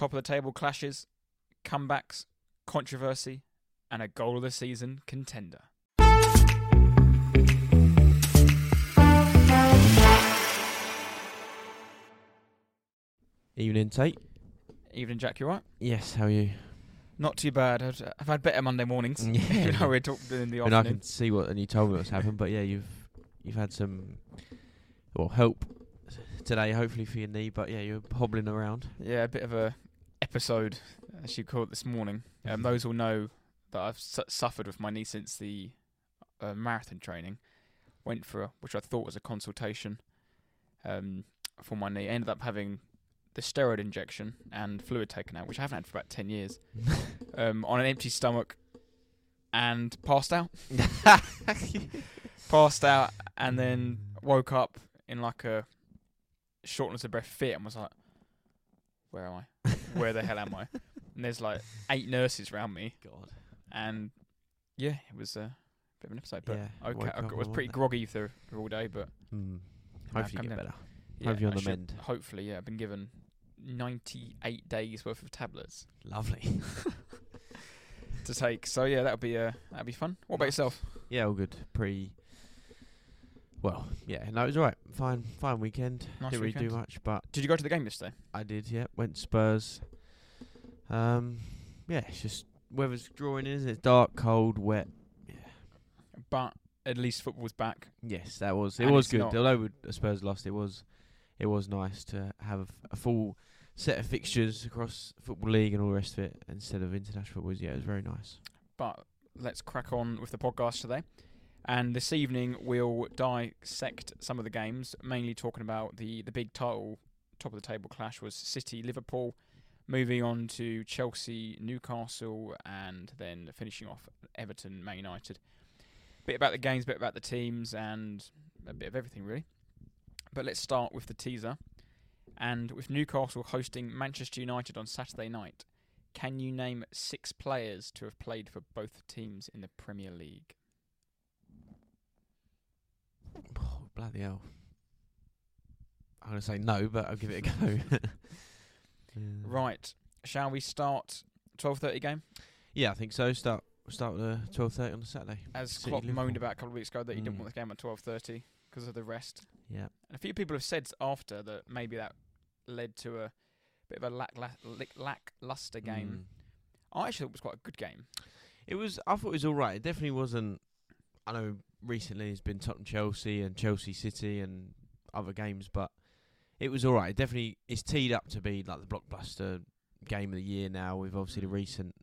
top of the table clashes, comebacks, controversy, and a goal of the season contender. Evening, Tate. Evening, Jack. You all right? Yes, how are you? Not too bad. I've had better Monday mornings. Yeah. You know, we're talking in the afternoon. And I can see what, and you told me what's happened, but yeah, you've had some, well, help today, hopefully for your knee, but yeah, you're hobbling around. Yeah, a bit of a episode, as you call it, this morning. Those will know that I've suffered with my knee since the marathon training. Went for which I thought was a consultation for my knee. I ended up having the steroid injection and fluid taken out, which I haven't had for about 10 years, on an empty stomach, and passed out. Passed out, and then woke up in like a shortness of breath fit and was like, where am I? Where the hell am I? And there's like 8 nurses around me. God. And yeah, it was a bit of an episode, but yeah, okay, I was pretty groggy through all day, but hopefully you get better. Yeah, hope you're on the mend. Hopefully, yeah. I've been given 98 days worth of tablets. Lovely. To take. So yeah, that'll be fun. What about yourself? Yeah, all good. Well, yeah. No, it was all right. Fine weekend. Nice Didn't weekend. Really do much, but did you go to the game yesterday? I did. Yeah, went to Spurs. Yeah. It's just weather's drawing in. It's dark, cold, wet. Yeah. But at least football's back. Yes, that was. It was good. Although Spurs lost, it was nice to have a full set of fixtures across Football League and all the rest of it instead of international football. Yeah, it was very nice. But let's crack on with the podcast today. And this evening we'll dissect some of the games, mainly talking about the big title top of the table clash was City-Liverpool, moving on to Chelsea-Newcastle, and then finishing off Everton-Man United. Bit about the games, bit about the teams, and a bit of everything really. But let's start with the teaser. And with Newcastle hosting Manchester United on Saturday night, can you name 6 players to have played for both teams in the Premier League? Oh, bloody hell. I'm going to say no, but I'll give it a go. Yeah. Right. Shall we start 12:30 game? Yeah, I think so. Start with 12:30 on the Saturday. As Klopp moaned about a couple of weeks ago that he didn't want the game at 12:30 because of the rest. Yeah. And a few people have said after that maybe that led to a bit of a lackluster game. I actually thought it was quite a good game. It was. I thought it was all right. It definitely wasn't. I know recently there's been Tottenham Chelsea and Chelsea City and other games, but it was all right. It definitely it's teed up to be like the blockbuster game of the year now, with obviously the recent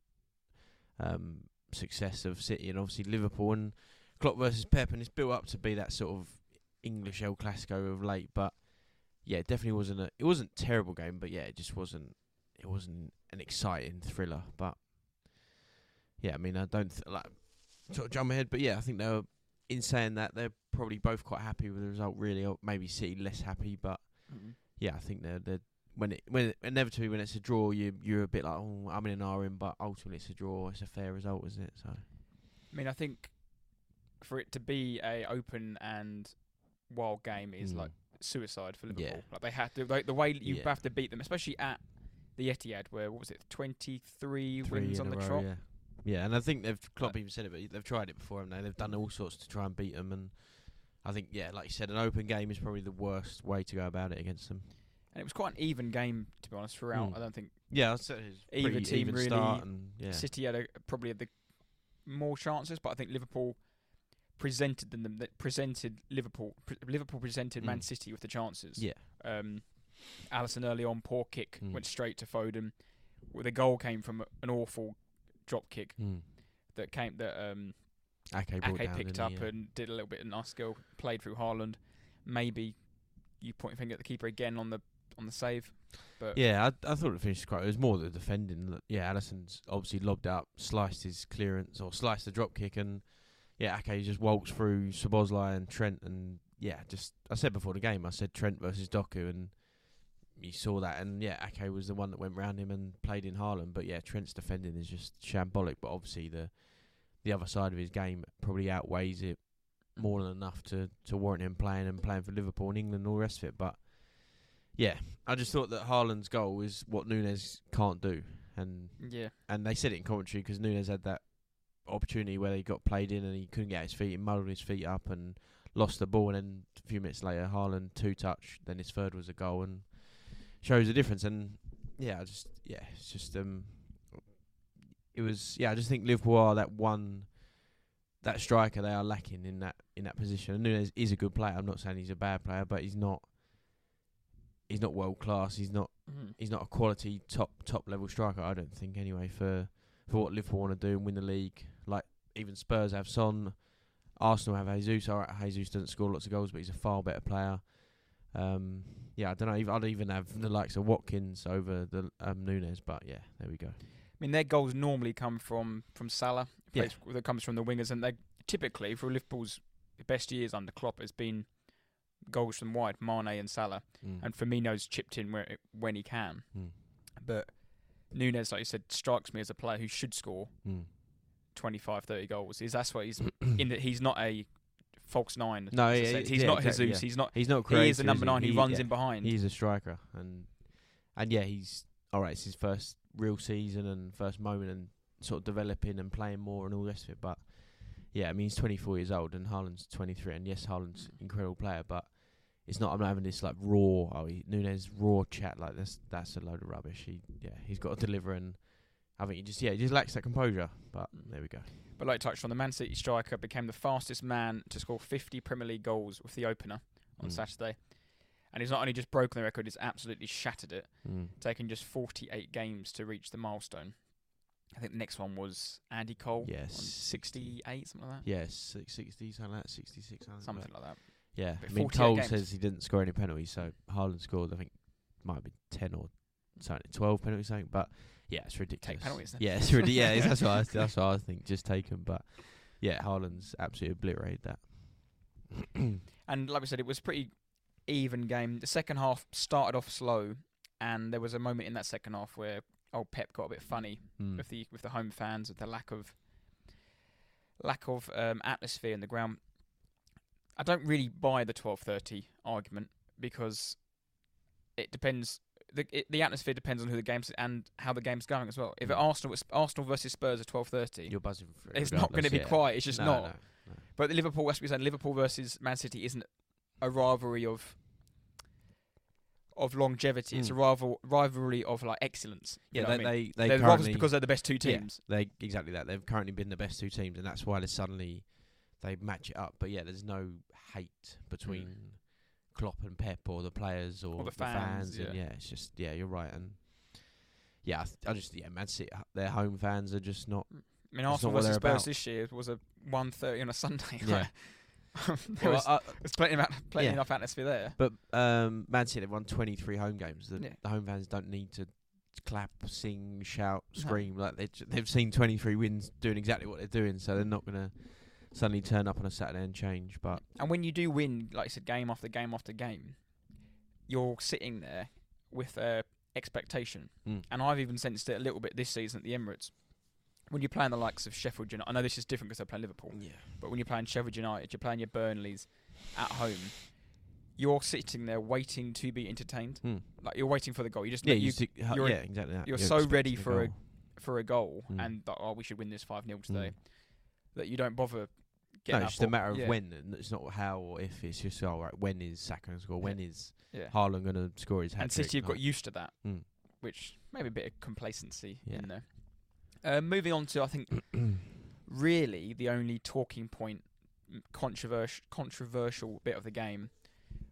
success of City and obviously Liverpool and Klopp versus Pep, and it's built up to be that sort of English El Clasico of late. But yeah, it definitely wasn't it wasn't a terrible game, but yeah, it wasn't an exciting thriller. But yeah, I mean, I don't sort of jump ahead, but yeah, I think they were, in saying that, they're probably both quite happy with the result really, or maybe City less happy, but yeah, I think they're when inevitably when it's a draw, you're a bit like, oh, I'm in an R in, but ultimately it's a draw, it's a fair result, isn't it? So I mean, I think for it to be a open and wild game is like suicide for Liverpool. Yeah. Like they had to, like the way you have to beat them, especially at the Etihad, where what was it, 23 wins on the trot. Yeah. Yeah, and I think Klopp even said it, but they've tried it before, haven't they? They've done all sorts to try and beat them, and I think, yeah, like you said, an open game is probably the worst way to go about it against them. And it was quite an even game, to be honest, throughout. I don't think either team really. Start and, yeah. City had probably had the more chances, but I think Liverpool presented them. That presented Liverpool. Liverpool presented Man City with the chances. Yeah. Alisson early on, poor kick went straight to Foden. Well, the goal came from an awful drop kick that Ake picked up and did a little bit of nice skill, played through Haaland. Maybe you point your finger at the keeper again on the save. But yeah, I thought it finished quite. It was more the defending. Yeah, Alisson's obviously lobbed up, sliced his clearance or sliced the drop kick, and yeah, Ake just waltzed through Szoboszlai and Trent, and yeah, just I said before the game, I said Trent versus Doku, and you saw that, and yeah, Ake was the one that went round him and played in Haaland. But yeah, Trent's defending is just shambolic, but obviously the other side of his game probably outweighs it more than enough to warrant him playing for Liverpool and England and all the rest of it. But yeah, I just thought that Haaland's goal is what Nunes can't do. And yeah, and they said it in commentary because Nunes had that opportunity where he got played in and he couldn't get his feet, he muddled his feet up and lost the ball, and then a few minutes later Haaland two-touch, then his third was a goal and shows the difference. And yeah, I just think Liverpool are that striker they are lacking in that position. And Nunes is a good player. I'm not saying he's a bad player, but he's not world class. He's not a quality top level striker, I don't think, anyway, for what Liverpool want to do and win the league. Like, even Spurs have Son, Arsenal have Jesus. All right, Jesus doesn't score lots of goals, but he's a far better player. I don't know. I'd even have the likes of Watkins over the Nunes, but yeah, there we go. I mean, their goals normally come from Salah. Yeah. That comes from the wingers, and they typically, for Liverpool's best years under Klopp, has been goals from wide, Mane and Salah, and Firmino's chipped in when he can. But Nunes, like you said, strikes me as a player who should score 25, 30 goals. That's what he's in. That he's not a false nine. No, he's not exactly, Jesus. Yeah. He's not creative. He is the number nine who runs in behind. He's a striker, and he's all right. It's his first real season and first moment, and sort of developing and playing more and all the rest of it. But yeah, I mean, he's 24 years old and Haaland's 23. And yes, Haaland's an incredible player, but it's not. I'm not having this like Nunes raw chat like this. That's a load of rubbish. He's got to deliver, and I think he just lacks that composure. But there we go. But like touched on, the Man City striker became the fastest man to score 50 Premier League goals with the opener on Saturday. And he's not only just broken the record, he's absolutely shattered it, taking just 48 games to reach the milestone. I think the next one was Andy Cole. Yes. On 68, something like that. Yes, 60, something like that, 66. Something like that. Yeah. But I mean, Cole says he didn't score any penalties, so Haaland scored, I think, might have been 10 or something, 12 penalties, something. But yeah, it's ridiculous. Take penalties then. Yeah, it's ridiculous. Yeah, that's what I think. Just take them. But yeah, Haaland's absolutely obliterated that. And like we said, it was pretty even game. The second half started off slow, and there was a moment in that second half where Pep got a bit funny with the home fans, with the lack of atmosphere in the ground. I don't really buy the 12:30 argument, because it depends. The atmosphere depends on who the game's and how the game's going as well. If Arsenal versus Spurs at 12:30, you're buzzing for it. It's not going to be quiet. It's just not. No. But Liverpool versus Man City isn't a rivalry of longevity. It's a rivalry of like excellence. Yeah, they're rivals because they're the best two teams. Yeah, they exactly that. They've currently been the best two teams, and that's why they suddenly match it up. But yeah, there's no hate between Klopp and Pep or the players or the fans. And it's just you're right. And yeah, I just Man City, their home fans are just not. I mean, Arsenal versus Spurs this year was a 1:30 on a Sunday. Yeah. There's plenty enough atmosphere there. But Man City have won 23 home games. The home fans don't need to clap, sing, shout, scream. No. Like they've seen 23 wins doing exactly what they're doing, so they're not going to suddenly turn up on a Saturday and change. But and when you do win, like I said, game after game after game, you're sitting there with expectation. And I've even sensed it a little bit this season at the Emirates. When you're playing the likes of Sheffield United, I know this is different because they're playing Liverpool, but when you're playing Sheffield United, you're playing your Burnleys at home, you're sitting there waiting to be entertained. Like, you're waiting for the goal. Exactly that. You're so ready for a goal, and we should win this 5-0 today, that you don't bother getting up. No, it's just a matter of when, and it's not how or if. It's just, when is Saka going to score? When is Haaland going to score his hat-trick? And City have got used to that, which maybe a bit of complacency in there. Moving on to, I think, really the only talking point, controversial bit of the game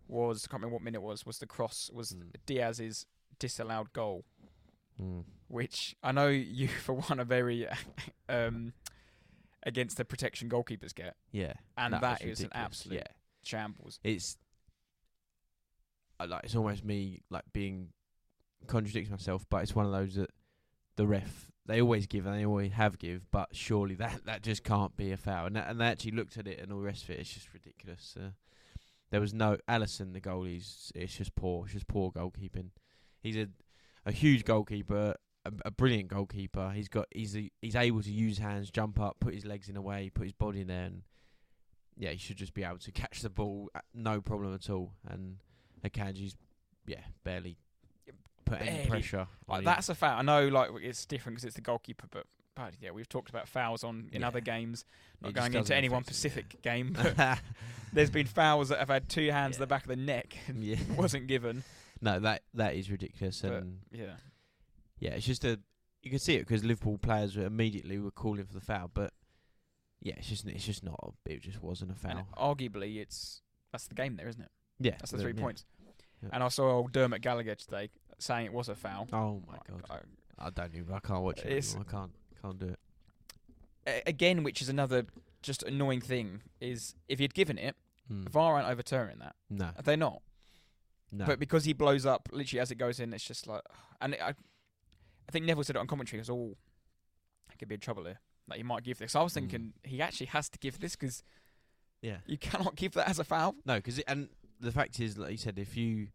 was, I can't remember what minute it was the cross, was Diaz's disallowed goal, which I know you, for one, are very against the protection goalkeepers get. Yeah. And that is an absolute shambles. It's almost me, being contradicting myself, but it's one of those that the ref... They always give, and they always have give, but surely that just can't be a foul. And they actually looked at it and all the rest of it. It's just ridiculous. There was no Alisson, the goalie. It's just poor. It's just poor goalkeeping. He's a huge goalkeeper, a brilliant goalkeeper. He's able to use hands, jump up, put his legs in a way, put his body in there, and he should just be able to catch the ball, no problem at all. And Akanji's barely put any pressure. Like, that's a foul. I know, like, it's different because it's the goalkeeper, but yeah, we've talked about fouls on in other games. Not going into any one specific game, but there's been fouls that have had two hands to the back of the neck and wasn't given. No, that is ridiculous. And yeah, it's just you can see it because Liverpool players were immediately calling for the foul, but yeah, it's just not. It just wasn't a foul. And arguably, that's the game there, isn't it? Yeah, that's the 3 points. Yeah. And I saw old Dermot Gallagher today saying it was a foul. Oh my god! I don't even. I can't watch it anymore. I can't do it. Again, which is another just annoying thing is if he'd given it, VAR aren't overturning that. No, they're not. No. But because he blows up literally as it goes in, it's just like, and I think Neville said it on commentary. He goes, "Oh, I could be in trouble here. Like, he might give this." So I was thinking he actually has to give this because you cannot give that as a foul. No, because and the fact is, like you said, if you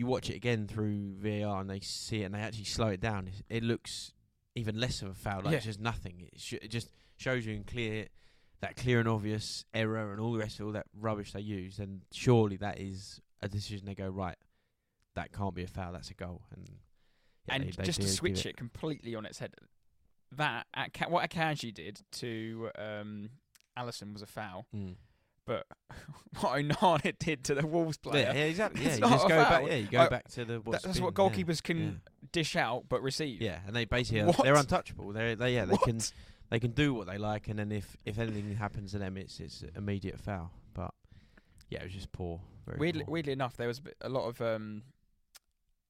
watch it again through VAR and they see it and they actually slow it down, it looks even less of a foul. Like it's just nothing. It just shows you in clear and obvious error and all the rest of all that rubbish they use. And surely that is a decision they go, right, that can't be a foul, that's a goal. And they just to switch it completely on its head, that what Akanji did to Alisson was a foul, but what Onana did to the Wolves player, exactly. Yeah, you go back to the that's what goalkeepers can dish out but receive. Yeah, and they basically they're untouchable. They can do what they like, and then if anything happens to them, it's immediate foul. But yeah, it was just poor. Weirdly enough, there was a lot of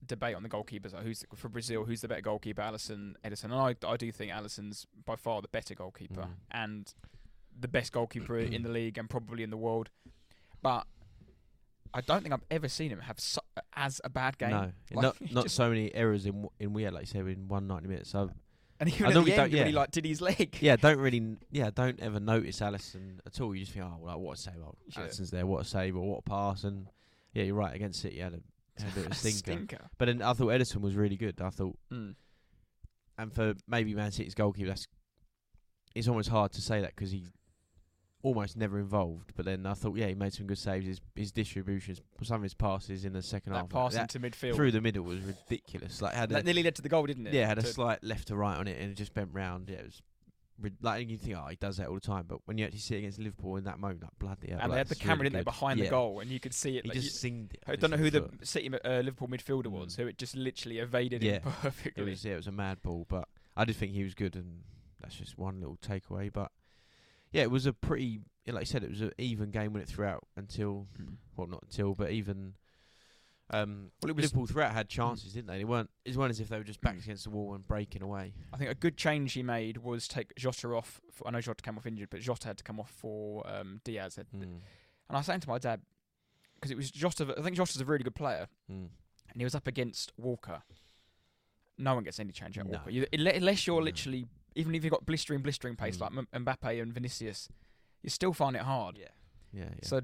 debate on the goalkeepers. Like for Brazil, who's the better goalkeeper, Alisson, Ederson? And I do think Alisson's by far the better goalkeeper and the best goalkeeper in the league and probably in the world. But I don't think I've ever seen him have as a bad game. No, like not so many errors like you said, in 190 minutes. And even at the end, he like did his leg. Yeah, don't ever notice Alisson at all. You just think, oh, well, what a save! Oh, Alisson's there, what a save, or what a pass! And yeah, you're right. Against City, he had a bit of a stinker. But then I thought Ederson was really good. I thought, and for maybe Man City's goalkeeper, it's almost hard to say that because he almost never involved. But then I thought, he made some good saves. His distributions, some of his passes in the second half. That passing to midfield through the middle was ridiculous. Like that nearly led to the goal, didn't it? Yeah, had a slight left to right on it and it just bent round. Yeah, it was like you think, he does that all the time. But when you actually see it against Liverpool in that moment, like bloody hell. And they had the camera in there behind the goal, and you could see it. He just singed it. I don't know who the City Liverpool midfielder was, who it just literally evaded him perfectly. It was a mad ball, but I did think he was good, and that's just one little takeaway, but. Yeah, it was a pretty, like you said, it was an even game when it throughout until, Liverpool throughout had chances, didn't they? It wasn't as if they were just backed against the wall and breaking away. I think a good change he made was take Jota off. I know Jota came off injured, but Jota had to come off for Diaz. And I was saying to my dad, because it was Jota, I think Jota's a really good player, and he was up against Walker. No one gets any change at Walker. Unless you're literally... Even if you've got blistering pace like Mbappe and Vinicius, you still find it hard. Yeah. So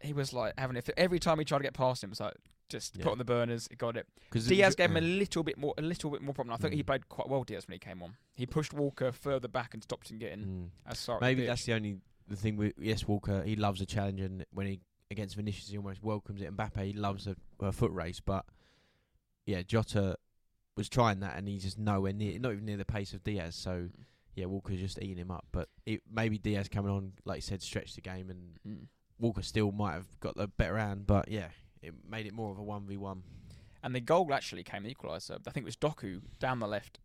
he was like having it. Every time he tried to get past him, it was like just put on the burners. He got it. Diaz gave him a little bit more problem. I think he played quite well, Diaz, when he came on. He pushed Walker further back and stopped him getting. Maybe that's the thing. Walker, he loves a challenge, and when he against Vinicius, he almost welcomes it. Mbappe, he loves a foot race, but yeah, Jota was trying that and he's just nowhere near, not even near the pace of Diaz. So yeah, Walker's just eating him up. But maybe Diaz coming on, like you said, stretched the game, and Walker still might have got the better hand. But yeah, it made it more of a 1v1. And the goal actually came the equaliser. I think it was Doku down the left,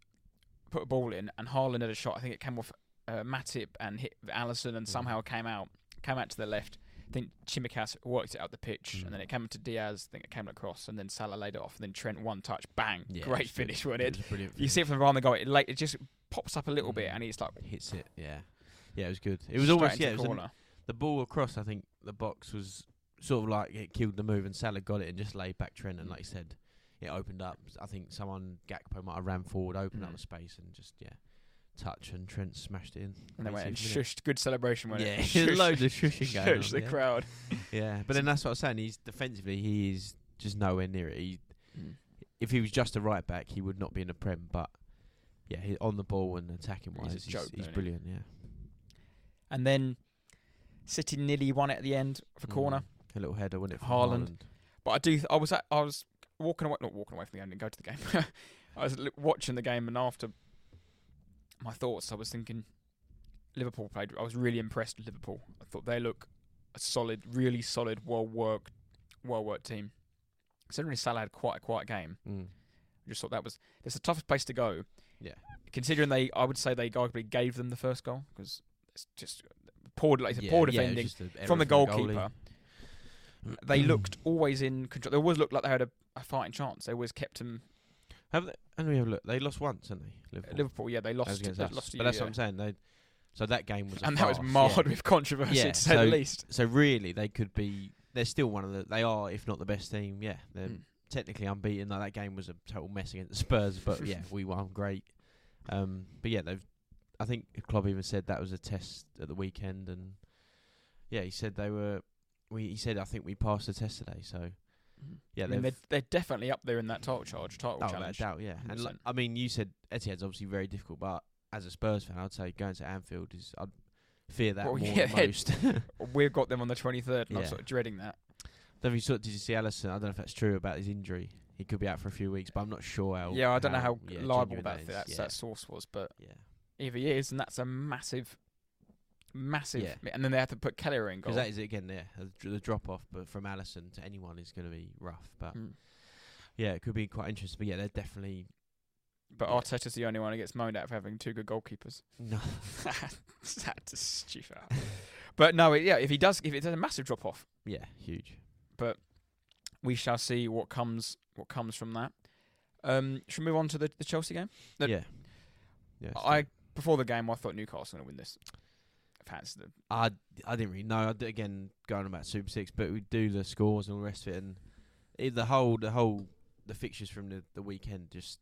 put a ball in, and Haaland had a shot. I think it came off Matip and hit Alisson, and somehow came out to the left. I think Tsimikas worked it out the pitch, and then it came to Diaz. I think it came across, and then Salah laid it off, and then Trent one touch, bang! Yeah, great finish, wasn't it? You see it from around the goal. It just pops up a little bit, and he's like hits it. Yeah, it was good. It was almost it was the ball across. I think the box was sort of like it killed the move, and Salah got it and just laid back Trent, and like you said, it opened up. I think someone Gakpo might have ran forward, opened up the space, and just touch, and Trent smashed it in. And they went and shushed. Good celebration, wasn't it? Yeah, loads of shushing going on. Shushed the crowd. Yeah, but then that's what I was saying. He's defensively, he is just nowhere near it. If he was just a right back, he would not be in the Prem. But yeah, on the ball and attacking wise, he's brilliant. Yeah. And then City nearly won it at the end for a corner. A little header, wasn't it? Haaland. But I do. I was. not walking away from the game, didn't go to the game. I was watching the game, and after my thoughts, I was thinking Liverpool played. I was really impressed with Liverpool. I thought they look a solid, really solid, well worked team. Considering Salah had quite a quiet game, I just thought that's the toughest place to go. Yeah. Considering I would say they arguably gave them the first goal because it's just poor defending from the goalkeeper. They looked always in control. They always looked like they had a fighting chance. They always kept them. They lost once, didn't they? Liverpool, yeah, they lost. But that's what I'm saying. So that game was, and that was marred with controversy, to say the least. So really, they could be. They're still they are, if not the best team. Yeah, they're technically unbeaten. Like, that game was a total mess against the Spurs, but yeah, we won, great. But yeah, I think Klopp even said that was a test at the weekend, and yeah, he said they were. He said, I think we passed the test today, so... Yeah, they're definitely up there in that title challenge. No doubt, yeah. 100%. And I mean, you said Etihad's obviously very difficult, but as a Spurs fan, I'd say going to Anfield is... I'd fear that than most. We've got them on the 23rd, and I'm sort of dreading that. Did you see Alisson? I don't know if that's true about his injury. He could be out for a few weeks, but I'm not sure how... Yeah, I don't know how reliable that source was, but... Yeah. If he is, and that's a massive, and then they have to put Keller in goal. Because that is again, the drop off, but from Alisson to anyone is going to be rough. But yeah, it could be quite interesting. But yeah, they're definitely. But Arteta's the only one who gets moaned at for having two good goalkeepers. No, that's stupid. But no, if it's a massive drop off. Yeah, huge. But we shall see what comes from that. Should we move on to the Chelsea game? Before the game, I thought Newcastle was going to win this. I didn't really know. Again, going about Super 6, but we do the scores and all the rest of it, and the fixtures from the weekend. Just,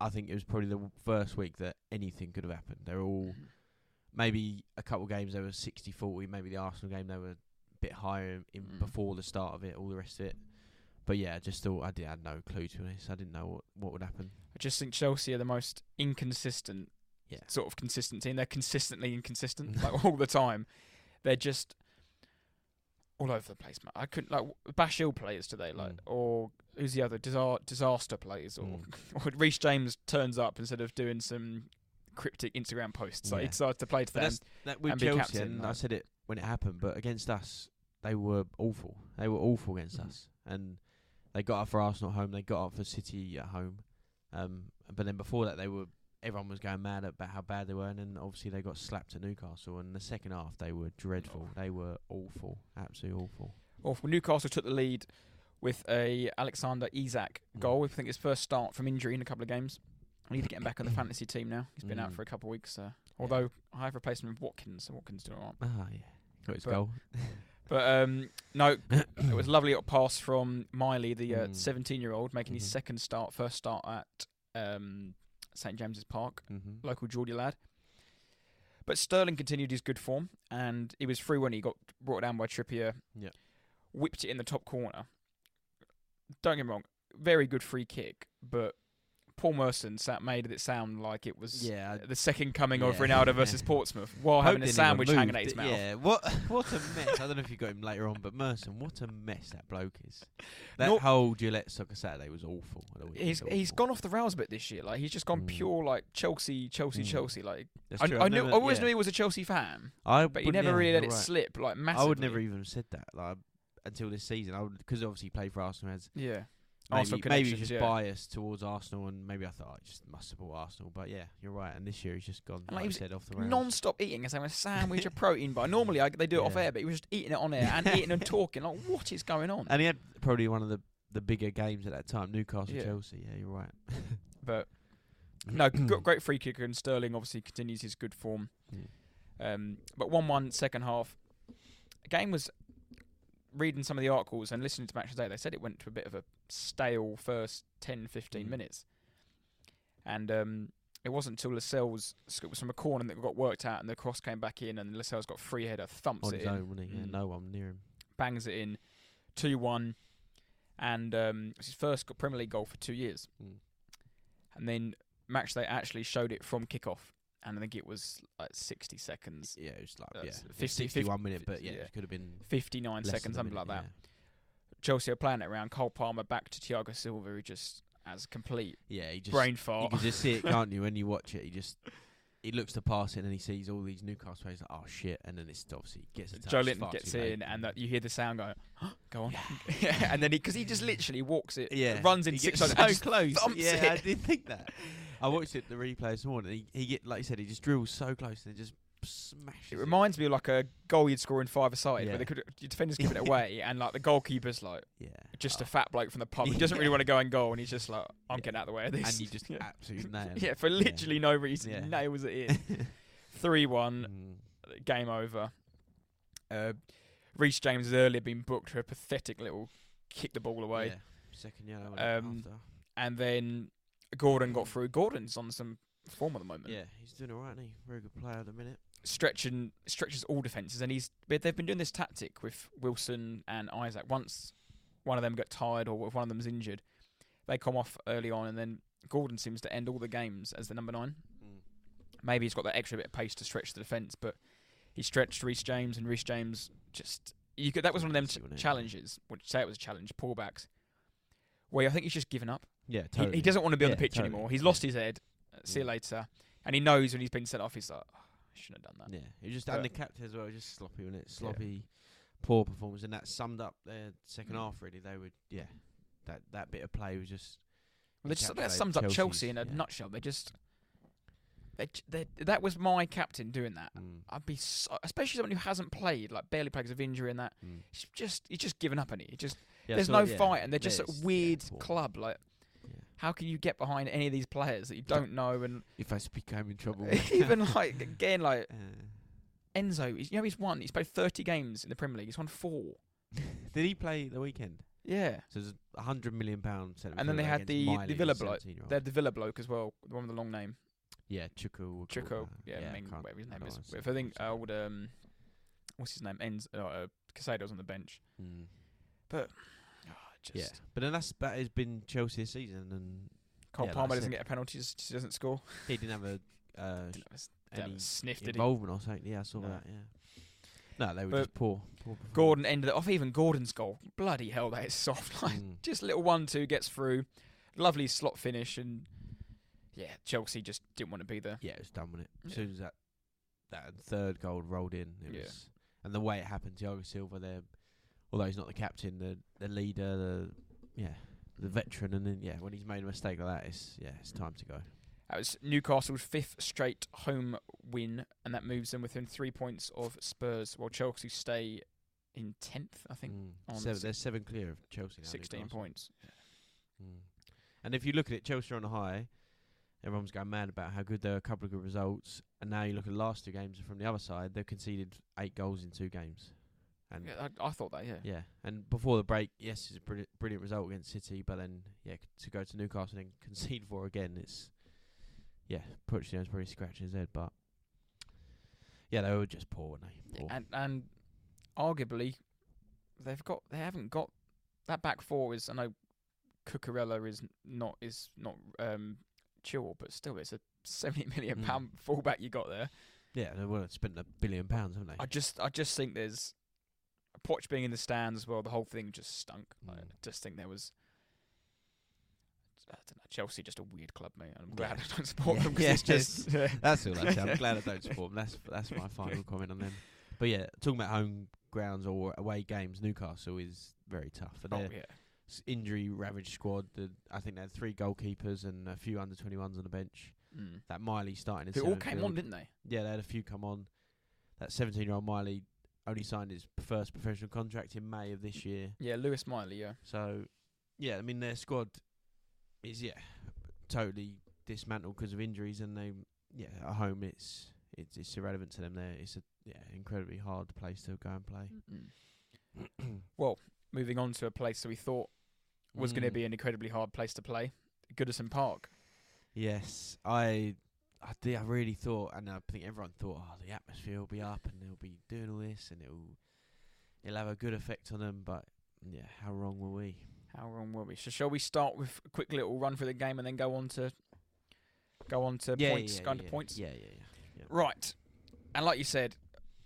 I think it was probably the first week that anything could have happened. They're all maybe a couple of games they were 60-40. Maybe the Arsenal game they were a bit higher in before the start of it. All the rest of it, but yeah, I just thought I had no clue to this. I didn't know what would happen. I just think Chelsea are the most inconsistent. Yeah. Sort of consistent team. They're consistently inconsistent, like all the time. They're just all over the place, man. I couldn't Bashil players today, or who's the other disaster players, or Reece James turns up instead of doing some cryptic Instagram posts. Like, he decides to play to them. With Chelsea, captain, I said it when it happened, but against us, they were awful. They were awful against us, and they got up for Arsenal at home. They got up for City at home, but then before that, they were. Everyone was going mad about how bad they were, and then obviously they got slapped at Newcastle. And the second half, they were dreadful. They were awful, absolutely awful. Awful. Newcastle took the lead with a Alexander Isak goal. I think his first start from injury in a couple of games. We need to get him back on the fantasy team now. He's been out for a couple of weeks. Although I have replaced him with Watkins, so Watkins doing all right. Ah, yeah, got his goal. But no, it was a lovely little pass from Miley, the 17-year-old, making his first start at. St James's Park, local Geordie lad. But Sterling continued his good form, and he was free when he got brought down by Trippier. Yeah, whipped it in the top corner. Don't get me wrong, very good free kick, but Paul Merson made it sound like it was the second coming of Ronaldo versus Portsmouth while having a sandwich hanging out his mouth. Yeah, what a mess. I don't know if you got him later on, but Merson, what a mess that bloke is. That whole Gillette Soccer Saturday was awful. He's gone off the rails a bit this year. Like, he's just gone pure Chelsea. Like, I always knew he was a Chelsea fan, but he never really let it slip. Like, massively. I would never even have said that until this season. Because obviously he played for Arsenal. Maybe he's just biased towards Arsenal, and maybe I thought I just must support Arsenal. But yeah, you're right. And this year he's just gone he said, off the rails. Non-stop eating, as a sandwich, a protein bar. Normally they do it off air, but he was just eating it on air and eating and talking. Like, what is going on? And he had probably one of the bigger games at that time, Newcastle, Chelsea. Yeah, you're right. But no, great free kicker, and Sterling obviously continues his good form. Yeah. But 1-1 second half. The game was. Reading some of the articles and listening to Match Today, they said it went to a bit of a stale first 10-15 minutes. And it wasn't until Lascelles, it was from a corner that got worked out, and the cross came back in, and Lascelles got free header, thumps it in. On his own, wasn't he? Yeah, no one near him. Bangs it in, 2-1, and it was his first Premier League goal for 2 years. And then Match Today actually showed it from kickoff. And I think it was 60 seconds. Yeah, it was 51 minutes, but it could have been 59 seconds, something like that. Chelsea are playing it around Cole Palmer back to Thiago Silva, who just has complete brain fart. You can just see it, can't you, when you watch it? He looks to pass in and he sees all these Newcastle players like, oh shit, and then it's obviously gets a touch. Joe Linton gets in and you hear the sound go, huh? Go on. Yeah. And then because he just literally walks it, runs in 600. So close. Yeah, I did think that. I watched it, the replay this morning. He get, like you said, he just drills so close and it just smashes it. Reminds me of like a goal you'd score in five-a-side where your defenders give it away and like the goalkeeper's like just a fat bloke from the pub. He doesn't really want to go in goal and he's just like, I'm getting out of the way of this. And you just absolutely nails it. Yeah, for literally no reason. Nails it in. 3-1, game over. Reece James has earlier been booked for a pathetic little kick the ball away. Yeah. Second yellow after. And then Gordon got through. Gordon's on some form at the moment. Yeah, he's doing all right, isn't he? Very good player at the minute. Stretches all defences, and they've been doing this tactic with Wilson and Isaac. Once one of them got tired or if one of them's injured, they come off early on, and then Gordon seems to end all the games as the number 9. Maybe he's got that extra bit of pace to stretch the defence, but he stretched Reece James, and Reece James just... that was one of them challenges. Would say it was a challenge, pullbacks, where I think he's just given up. Yeah, totally. He doesn't want to be on the pitch anymore. He's lost his head. See you later. And he knows when he's been sent off, he's like, oh, I shouldn't have done that. Yeah, he was just under captain as well. Just sloppy, wasn't it? Poor performance. And that summed up their second half, really. They would, that bit of play was just... Well, that sums up Chelsea in a nutshell. They just... that was my captain doing that. I'd be so, especially someone who hasn't played, like barely played because of injury and that. He's just given up on it. There's no fight, and they're just a weird club. Like, how can you get behind any of these players that you don't know? And if I became in trouble, even like again, like Enzo, he's won. He's played 30 games in the Premier League. He's won 4. Did he play the weekend? Yeah. So there's £100 million. And then they had the Villa bloke. They had the Villa bloke as well, the one with the long name. Yeah, Chuku. Whatever his name is. If I think old what's his name? Casado's on the bench. But but then that has been Chelsea this season, and Cole Palmer doesn't get a penalty, just doesn't score. He didn't have a sniff involvement or something. Yeah, I saw that. Yeah, no, they were just poor. Gordon ended it off. Even Gordon's goal, bloody hell, that is soft. Like just little 1-2 gets through, lovely slot finish and. Yeah, Chelsea just didn't want to be there. Yeah, it was done with it. As soon as that third goal rolled in, it was... And the way it happened, Thiago Silva, although he's not the captain, the leader, the veteran, and then, when he's made a mistake like that, it's time to go. That was Newcastle's 5th straight home win, and that moves them within 3 points of Spurs, while Chelsea stay in 10th, I think. They're 7 clear of Chelsea now. 16 points. Yeah. And if you look at it, Chelsea are on a high... Everyone's going mad about how good they were, a couple of good results. And now you look at the last 2 games from the other side, they've conceded 8 goals in 2 games. And I thought that, Yeah, and before the break, it's a brilliant result against City, but then, to go to Newcastle and concede 4 again, it's, Pochettino's probably scratching his head, but, they were just poor, weren't they? Poor. And arguably, they haven't got, that back four is, I know Cucurella is not Chilwell, but still, it's a £70 million fullback you got there. Yeah, they won't spend £1 billion, haven't they? I just think there's Poch being in the stands as well. The whole thing just stunk. Like, I just think there was. I don't know, Chelsea just a weird club, mate. And I'm glad I don't support them. Yeah, that's all I say. I'm glad I don't support them. That's my final comment on them. But talking about home grounds or away games, Newcastle is very tough. Injury-ravaged squad. I think they had 3 goalkeepers and a few under-21s on the bench. That Miley starting... Who all came on, didn't they? Yeah, they had a few come on. That 17-year-old Miley only signed his first professional contract in May of this year. Yeah, Lewis Miley, So, I mean, their squad is, totally dismantled because of injuries, and they, at home it's irrelevant to them there. It's a incredibly hard place to go and play. Well... Moving on to a place that we thought was going to be an incredibly hard place to play, Goodison Park. Yes, I really thought, and I think everyone thought, the atmosphere will be up and they'll be doing all this and it'll have a good effect on them. But how wrong were we? So shall we start with a quick little run through the game and then go on to points? Points. Yeah. Right, and like you said,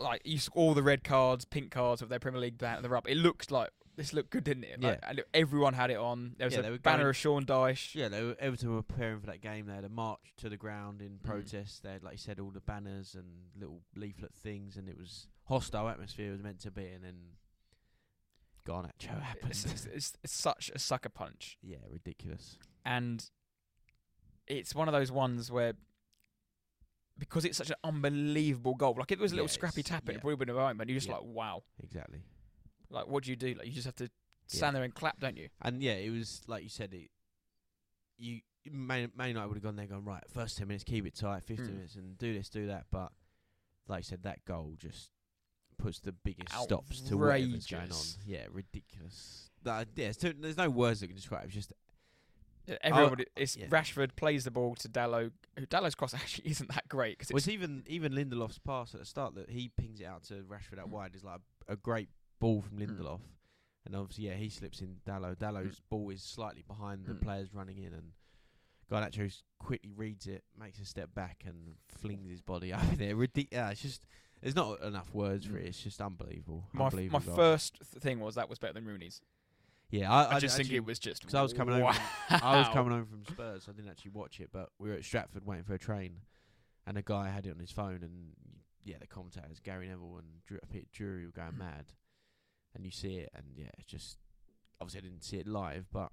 like you saw all the red cards, pink cards of their Premier League, they're up. It looked like this looked good, didn't it? Like, yeah. Everyone had it on. There was a banner of Sean Dyche. Yeah, Everton were preparing for that game. They had a march to the ground in protest. They had, like you said, all the banners and little leaflet things, and it was hostile atmosphere. It was meant to be, and then Garnacho happens. It's such a sucker punch. Yeah, ridiculous. And it's one of those ones where, because it's such an unbelievable goal, like if it was a little scrappy tap, it probably wouldn't have happened, but you're just like, wow. Exactly. Like, what do? Like, you just have to stand there and clap, don't you? And yeah, it was like you said. Man United would have gone there, going right. First 10 minutes, keep it tight. 15 minutes, and do this, do that. But like you said, that goal just puts the biggest stops to whatever's going on. Yeah, ridiculous. There's no words that can describe. It's just everyone. Rashford plays the ball to Dallow. Dallow's cross actually isn't that great. Cause it's even Lindelof's pass at the start that he pings it out to Rashford out wide is like a great ball from Lindelof, and obviously he slips in Dallow. Dallow's ball is slightly behind the players running in, and Garnacho quickly reads it, makes a step back, and flings his body up there. It's just there's not enough words for it. It's just unbelievable. My first thing was that was better than Rooney's. Yeah, I just think it was just because I was coming home. I was coming home from Spurs. So I didn't actually watch it, but we were at Stratford waiting for a train, and a guy had it on his phone, and the commentators Gary Neville and Pete Drury were going mad. And you see it, and it's just obviously I didn't see it live, but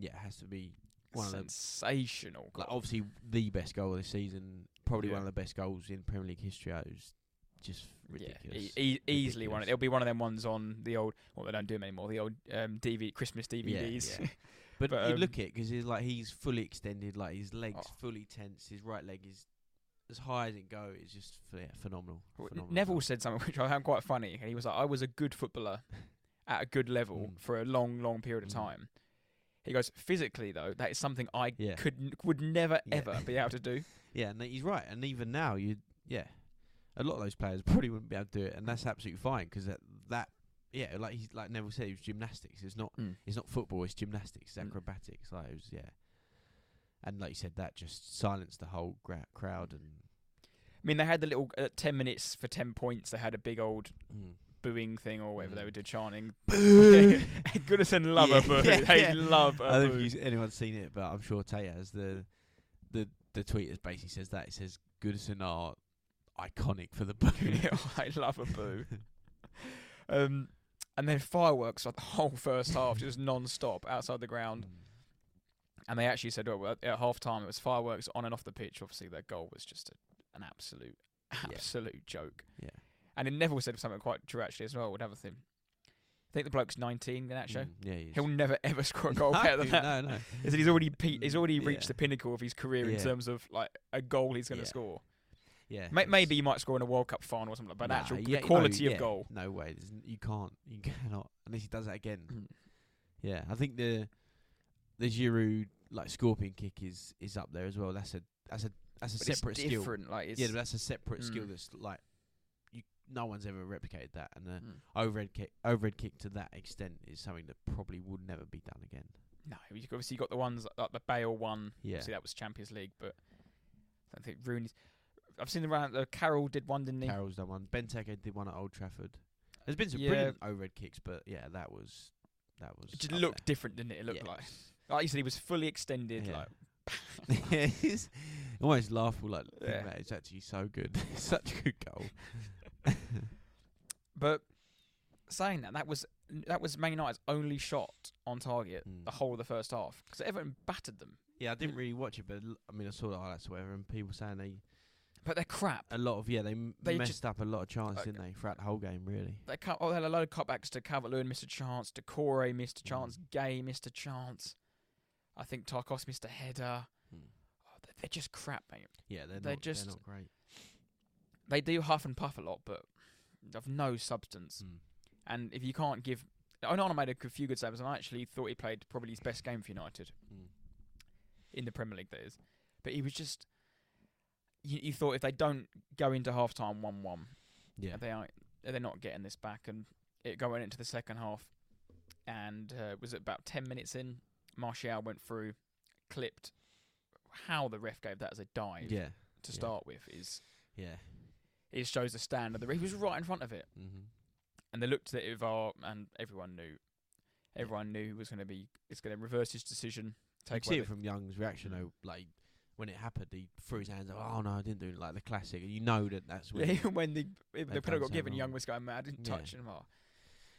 it has to be one sensational. Like obviously the best goal of this season, probably one of the best goals in Premier League history. It was just ridiculous. Yeah, easily one. It'll be one of them ones on the old. Well, they don't do them anymore. The old Christmas DVDs. Yeah. but you look at it because it's like he's fully extended, like his legs fully tense. His right leg is as high as it goes. It's just phenomenal. Neville said something which I found quite funny, and he was like, I was a good footballer at a good level for a long period of time. He goes, physically though, that is something I would never ever be able to do. Yeah, and he's right. And even now, a lot of those players probably wouldn't be able to do it, and that's absolutely fine because like Neville said, it was gymnastics. It's not football, it's gymnastics, it's acrobatics. Like it was, and like you said, that just silenced the whole crowd. And I mean, they had the little 10 minutes for 10 points. They had a big old booing thing or whatever they were doing, chanting. Goodison love a boo. They love a boo. I don't know if anyone's seen it, but I'm sure Tay has. The tweet basically says that. It says, Goodison are iconic for the boo. I love a boo. And then fireworks like the whole first half, just non-stop outside the ground. And they actually said, at half-time, it was fireworks on and off the pitch. Obviously, their goal was just an absolute joke. Yeah. And then Neville said something quite true, actually, as well, with everything. I think the bloke's 19, Garnacho. Yeah, he is. He'll never, ever score a goal better than that. No. He said he's already reached the pinnacle of his career in terms of, like, a goal he's going to score. Yeah. Maybe he might score in a World Cup final or something, but the quality of goal. No way. You cannot. Unless he does that again. Yeah, I think the Giroud like scorpion kick is up there as well. That's a separate skill. But that's a separate skill that's like no one's ever replicated that. And the overhead kick to that extent is something that probably would never be done again. No, obviously you got the ones like the Bale one. Yeah, obviously that was Champions League, but I don't think Rooney's. I've seen Carroll did one, didn't he? Carroll's done one. Benteke did one at Old Trafford. There's been some brilliant overhead kicks, but that was. It just looked different, didn't it? It looked like you said, he was fully extended. Yeah. It's almost laughable. It's actually so good. Such a good goal. But saying that was Man United's only shot on target the whole of the first half because Everton battered them. Yeah, I didn't really watch it, but I mean, I saw the highlights or whatever, and people saying but they're crap. A lot of they messed up a lot of chances, didn't they, throughout the whole game, really. They had a load of cutbacks to Calvert-Lewin, missed a chance, to Corey, missed a chance, Gay missed a chance. I think Tarkos missed a header. They're just crap, mate. Yeah, they're not great. They do huff and puff a lot, but of no substance. And if you can't give, Onana made a few good saves, and I actually thought he played probably his best game for United in the Premier League, that is. But he was just. You thought if they don't go into half-time 1-1, they're not getting this back. And it going into the second half, and was it about 10 minutes in, Martial went through, clipped. How the ref gave that as a dive to start with is... Yeah. It shows the standard. He was right in front of it. And they looked at it and everyone knew who was going to be. It's going to reverse his decision. Take you see it from Young's reaction though, like when it happened, he threw his hands up. Oh no, I didn't do it. Like the classic. You know that's when. Yeah, even when the penalty got given, Young was going mad. Didn't touch him. Oh.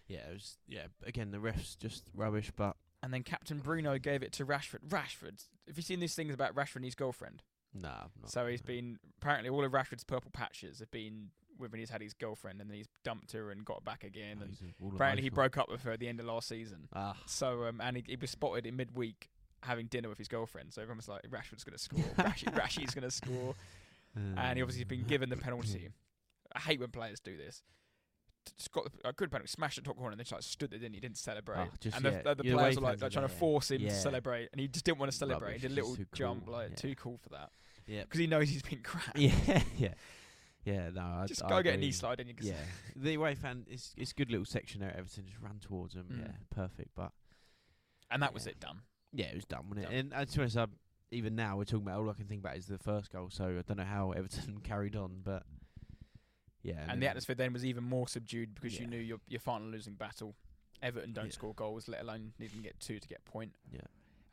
Yeah, it was. Yeah, again the refs just rubbish. But and then Captain Bruno gave it to Rashford. Rashford, have you seen these things about Rashford and his girlfriend? No, nah, not. So he's been apparently all of Rashford's purple patches have been. When he's had his girlfriend and then he's dumped her and got back again, and apparently he broke up with her at the end of last season. So and he was spotted in midweek having dinner with his girlfriend. So everyone was like, Rashford's going to score, Rashi's going to score, and he obviously has been given the penalty. I hate when players do this. Just got a good penalty, smashed the top corner, and then just like stood there, didn't he? Didn't celebrate. The players were like trying to force him to celebrate, and he just didn't want to celebrate. He did a little jump, too cool for that. Yeah, because he knows he's been crap. Yeah. Yeah, no. Just I go agree. Get a knee slide in. Yeah, the away fan, it's good little section there at Everton. Just run towards them. Mm. Yeah, perfect. But and that was it done. Yeah, it was done, wasn't it? And to be honest, even now we're talking about all I can think about is the first goal. So I don't know how Everton carried on, but yeah. And the atmosphere then was even more subdued because you knew you're fighting a losing battle. Everton don't score goals, let alone even get two to get a point. Yeah.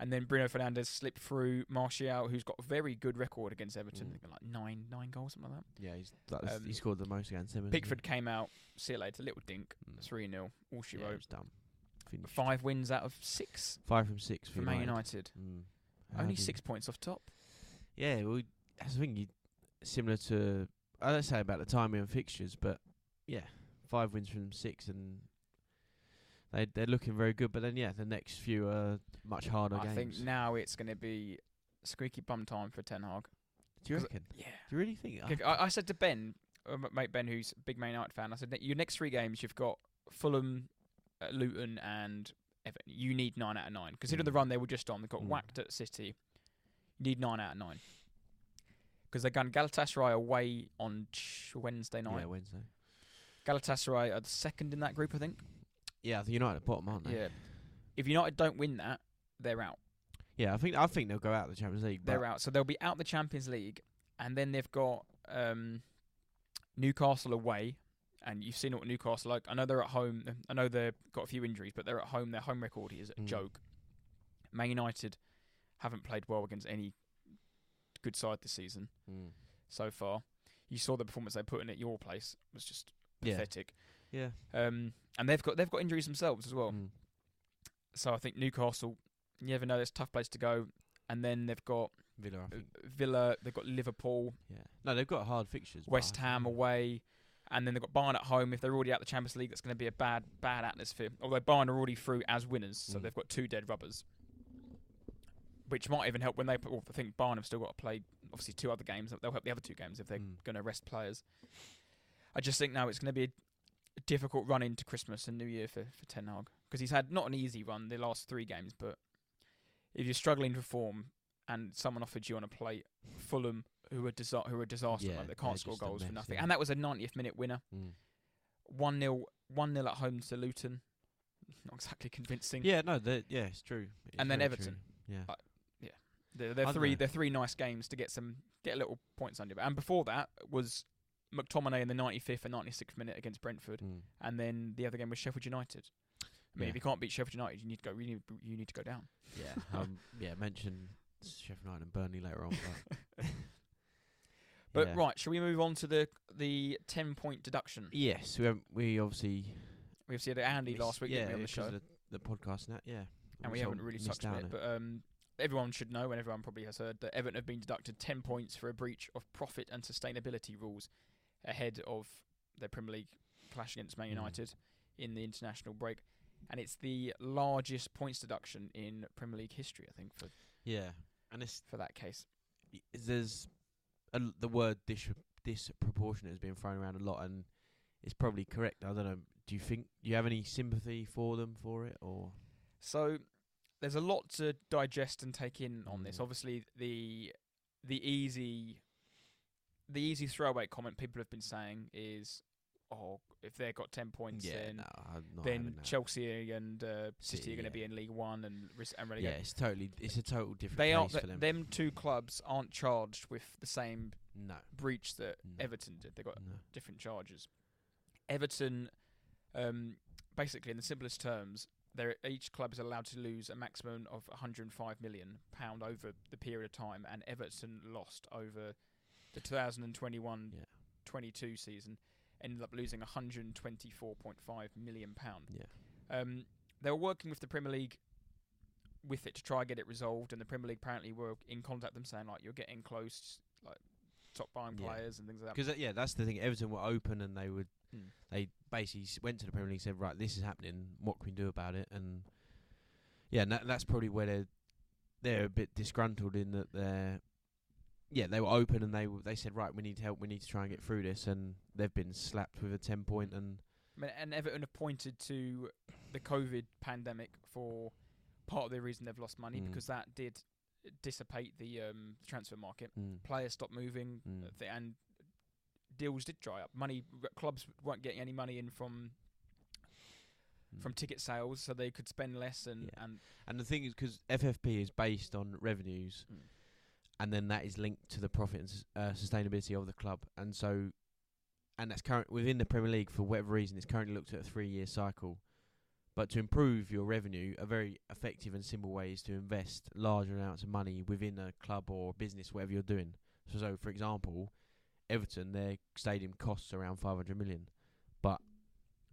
And then Bruno Fernandes slipped through Martial, who's got a very good record against Everton, like nine goals, something like that. Yeah, he scored the most against him. Pickford came out, see you later, little dink, 3-0, all she wrote. It was done. Finished. 5 wins out of 6. 5 from 6 for Man United. Only 6 points off top. Yeah, well, that's the thing, similar to, I don't say about the timing and fixtures, but yeah, 5 wins from 6 and... They're looking very good, but then the next few are much harder games. I think now it's going to be squeaky bum time for Ten Hag. Do you reckon? Yeah. Do you really think? I said to Ben, mate Ben, who's a big Man United fan, I said your next 3 games you've got Fulham, Luton, and Everton. You need 9 out of 9 considering the run they were just on. They got whacked at City. You need 9 out of 9 because they're going Galatasaray away on Wednesday night. Yeah, Wednesday. Galatasaray are the second in that group, I think. Yeah, the United at the bottom, aren't they? Yeah. If United don't win that, they're out. Yeah, I think they'll go out of the Champions League. They're out. So they'll be out of the Champions League, and then they've got Newcastle away, and you've seen what Newcastle like. I know they're at home. I know they've got a few injuries, but they're at home. Their home record is a joke. Man United haven't played well against any good side this season so far. You saw the performance they put in at your place. It was just pathetic. Yeah. And they've got injuries themselves as well. So I think Newcastle, you never know, it's a tough place to go. And then they've got Villa, they've got Liverpool. Yeah. No, they've got hard fixtures. West Ham away, and then they've got Barn at home. If they're already out the Champions League, that's going to be a bad atmosphere. Although Barn are already through as winners, so they've got 2 dead rubbers. Which might even help when they I think Barn have still got to play obviously 2 other games. They'll help the other 2 games if they're going to rest players. I just think now it's going to be a difficult run into Christmas and New Year for Ten Hag, because he's had not an easy run the last 3 games, but if you're struggling for form and someone offered you on a plate Fulham, who are disaster, like they can't score goals for nothing, and that was a 90th minute winner, 1-0 at home to Luton, not exactly convincing. Yeah, no, it's true. It's and then Everton, true. Yeah, they're 3 nice games to get a little points under, and before that was McTominay in the 95th and 96th minute against Brentford, and then the other game was Sheffield United. I mean, if you can't beat Sheffield United, you need to go down. Yeah, mention Sheffield United and Burnley later on. But right, shall we move on to the 10-point deduction? Yes, we obviously had Andy last week on the show, the podcast and that, and we haven't really touched on it, but everyone should know, and everyone probably has heard that Everton have been deducted 10 points for a breach of profit and sustainability rules ahead of their Premier League clash against Man United in the international break, and it's the largest points deduction in Premier League history, I think. And it's for that case. There's the word disproportionate has been thrown around a lot, and it's probably correct. I don't know. Do you think you have any sympathy for them for it, or so? There's a lot to digest and take in on this. Obviously, the easy throwaway comment people have been saying is, oh, if they've got 10 points, then Chelsea and City are going to be in League One and relegation. Yeah, it's a total different case for them. Them 2 clubs aren't charged with the same breach that Everton did. They've got different charges. Everton Basically, in the simplest terms, each club is allowed to lose a maximum of £105 million over the period of time, and Everton lost over the 2021-22 season, ended up losing £124.5 million. Yeah. They were working with the Premier League with it to try and get it resolved, and the Premier League apparently were in contact with them saying, like, you're getting close, like, top buying players and things like that. Because, that's the thing. Everton were open and they would... They basically went to the Premier League and said, right, this is happening, what can we do about it? And that's probably where they're a bit disgruntled, in that they were open and they said, right, we need help, we need to try and get through this, and they've been slapped with a 10-point. And Everton have pointed to the COVID pandemic for part of the reason they've lost money, because that did dissipate the transfer market. Players stopped moving, and deals did dry up. Clubs weren't getting any money in from ticket sales, so they could spend less. And the thing is, because FFP is based on revenues, and then that is linked to the profit and sustainability of the club. And so, and that's current within the Premier League. For whatever reason, it's currently looked at a 3-year cycle. But to improve your revenue, a very effective and simple way is to invest larger amounts of money within a club or business, whatever you're doing. So for example, Everton, their stadium costs around 500 million, but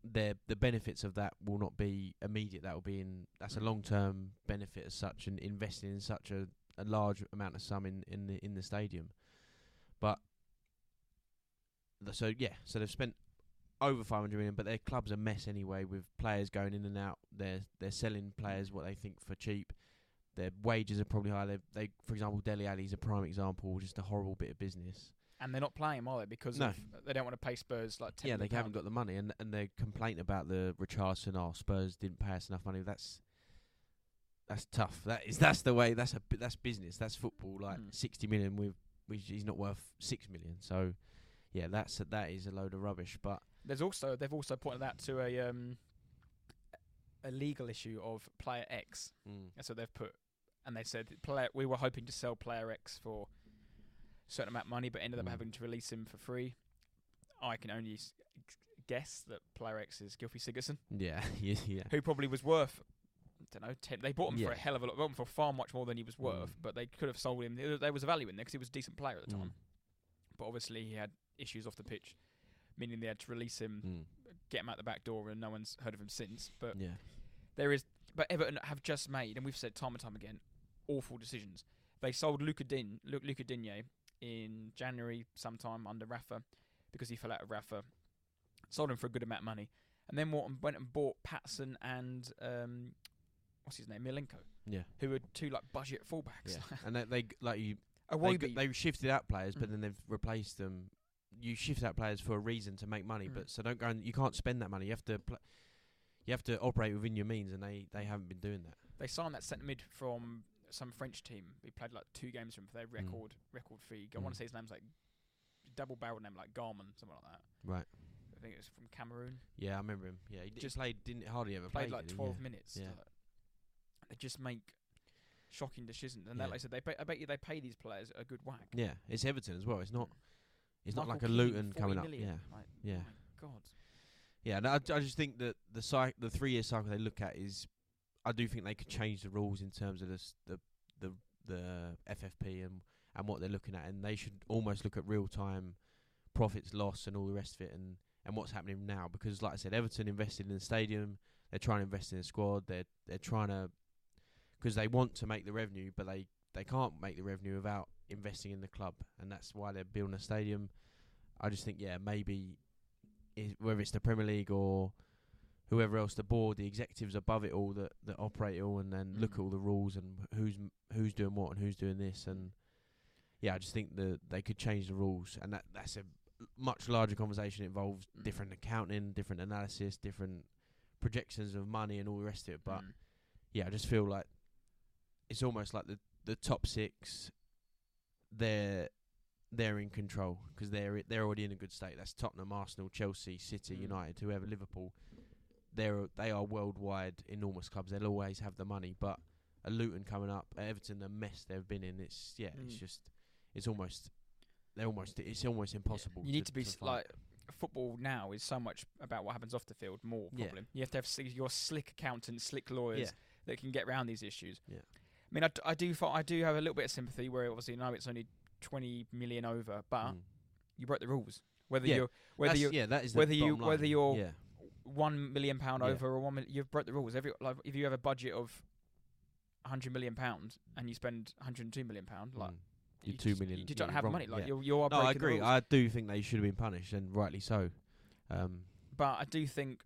the benefits of that will not be immediate. That will be that's a long-term benefit as such, and investing in such a large amount of sum in the stadium. But so they've spent over 500 million, but their club's a mess anyway, with players going in and out. They're selling players what they think for cheap. Their wages are probably high. They, for example, Dele Alli is a prime example, just a horrible bit of business. And they're not playing, are they? Because they don't want to pay Spurs like £10 million. Yeah, they haven't got the money. And their complaint about the Richarlison, Spurs didn't pay us enough money. That's tough. That's the way. That's business. That's football. Like 60 million, he's not worth 6 million. So yeah, that is a load of rubbish. But they've also pointed that to a legal issue of player X. And so they've put, and they said we were hoping to sell player X for certain amount of money, but ended up having to release him for free. I can only guess that player X is Gylfi Sigurdsson. Yeah. Who probably was worth, I don't know, 10. They bought him for a hell of a lot. Bought him for far much more than he was worth, but they could have sold him. There was a value in there because he was a decent player at the time. But obviously he had issues off the pitch, meaning they had to release him, get him out the back door, and no one's heard of him since. But but Everton have just made, and we've said time and time again, awful decisions. They sold Luca Digne in January sometime under Rafa, because he fell out of Rafa, sold him for a good amount of money, and then went and bought Patson and Milenko, who were two like budget fullbacks. And they shifted out players, but then they've replaced them. You shift out players for a reason, to make money, but so don't go and you can't spend that money. You have to operate within your means, and they haven't been doing that. They signed that centre mid from some French team. We played like 2 games for him for their record fee. I want to say his name's like double-barreled name, like Garmin, something like that. Right. I think it was from Cameroon. Yeah, I remember him. Yeah, he just played. Didn't hardly ever play. Played like 12 minutes. Yeah. They just make shocking decisions, and like I said, I bet you they pay these players a good whack. Yeah, it's Everton as well. It's not. It's Michael not like Keane, a Luton coming up. Million. Yeah. Like, yeah. Oh my God. Yeah, no, I just think that the 3-year cycle they look at is. I do think they could change the rules in terms of the FFP and what they're looking at, and they should almost look at real time profits, loss, and all the rest of it, and what's happening now. Because, like I said, Everton invested in the stadium. They're trying to invest in the squad. They're trying to, because they want to make the revenue, but they can't make the revenue without investing in the club, and that's why they're building a stadium. I just think whether it's the Premier League or whoever else, the board, the executives above it all that operate it all, and then look at all the rules and who's doing what and who's doing this. And I just think they could change the rules, and that's a much larger conversation. It involves different accounting, different analysis, different projections of money and all the rest of it. But I just feel like it's almost like the top 6, they're in control, because they're already in a good state. That's Tottenham, Arsenal, Chelsea, City, United, whoever, Liverpool. They are worldwide enormous clubs. They'll always have the money. But a Luton coming up, Everton, the mess they've been in. It's it's almost impossible. Yeah. You need to be like football now is so much about what happens off the field more problem. Yeah. You have to have your slick accountants, slick lawyers that can get around these issues. Yeah. I mean, I do have a little bit of sympathy where obviously now it's only 20 million over, but you broke the rules. Whether you're £1 million over or you've broke the rules. Like, if you have a budget of £100 million and you spend £102 million, like you're £2 million. You don't have money. Like you're breaking. No, I agree. The rules. I do think they should have been punished, and rightly so. But I do think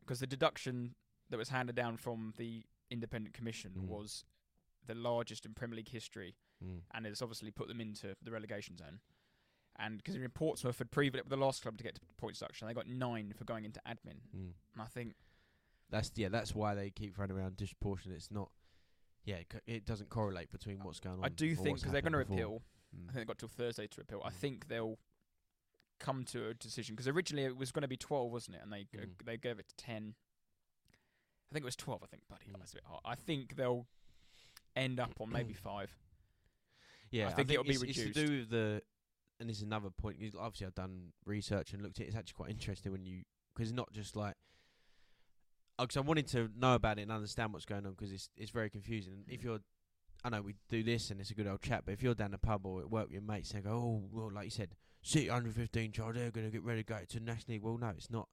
because the deduction that was handed down from the independent commission was the largest in Premier League history, and it's obviously put them into the relegation zone. And because in Portsmouth had previewed it with the last club to get to point deduction, they got 9 for going into admin. And I think that's why they keep running around disproportionate. It's not, it doesn't correlate between what's going on. I do think because they're going to appeal. I think they've got till Thursday to appeal. I think they'll come to a decision because originally it was going to be 12, wasn't it? And they gave it to 10. I think it was 12. I think, buddy, that's a bit hard. I think they'll end up on maybe 5. Yeah, I think it'll be reduced. It's to do with the. And this is another point. Obviously, I've done research and looked at it. It's actually quite interesting when you... Because it's not just like... Because I wanted to know about it and understand what's going on because it's very confusing. And if you're... I know we do this and it's a good old chat, but if you're down the pub or at work with your mates, they go, oh, well, like you said, City 115 charge, they're going to get relegated to the National League. Well, no, it's not.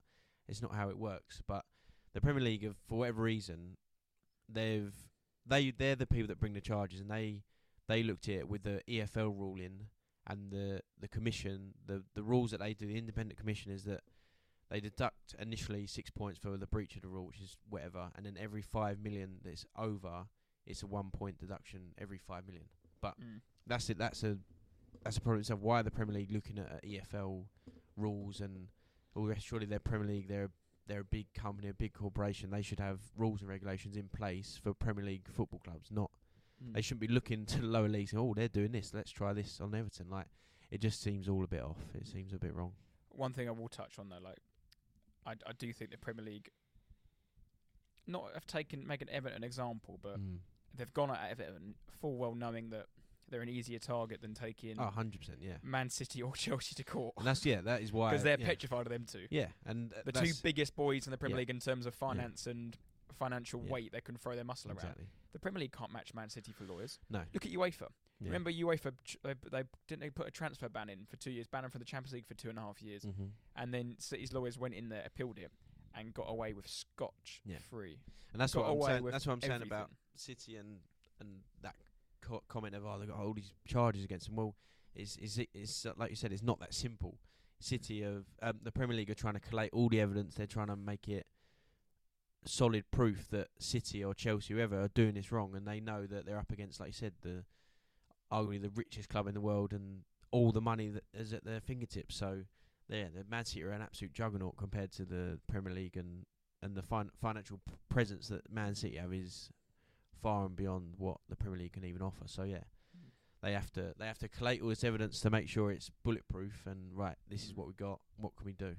It's not how it works. But the Premier League, for whatever reason, they're the people that bring the charges and they looked at it with the EFL ruling... And the commission, the rules that they do, the independent commission, is that they deduct initially 6 points for the breach of the rule, which is whatever, and then every 5 million that's over, it's a 1 point deduction every 5 million. But that's it. That's a problem. So why the Premier League looking at EFL rules and all the rest? Surely they're Premier League. They're a big company, a big corporation. They should have rules and regulations in place for Premier League football clubs, not. They shouldn't be looking to the lower leagues and, oh, they're doing this, let's try this on Everton. Like, it just seems all a bit off. It seems a bit wrong. One thing I will touch on, though, like, I do think the Premier League, not have taken, making Everton an example, but they've gone at Everton full well knowing that they're an easier target than taking 100%, Man City or Chelsea to court. And that is why. Because they're petrified of them too. Yeah. And the two biggest boys in the Premier League in terms of finance and... financial weight they can throw their muscle around. The Premier League can't match Man City for lawyers. No. Look at UEFA. Yeah. Remember UEFA, they put a transfer ban in for 2 years, banned them from the Champions League for 2.5 years, and then City's lawyers went in there, appealed it, and got away with scotch free. And that's what I'm saying. That's what I'm saying about City and that comment of they got all these charges against them. Well, it's like you said, it's not that simple. City of the Premier League are trying to collate all the evidence. They're trying to make it solid proof that City or Chelsea, whoever, are doing this wrong, and they know that they're up against, like you said, arguably the richest club in the world, and all the money that is at their fingertips. So, the Man City are an absolute juggernaut compared to the Premier League, and the financial presence that Man City have is far and beyond what the Premier League can even offer. So, they have to collate all this evidence to make sure it's bulletproof. And this is what we got. What can we do?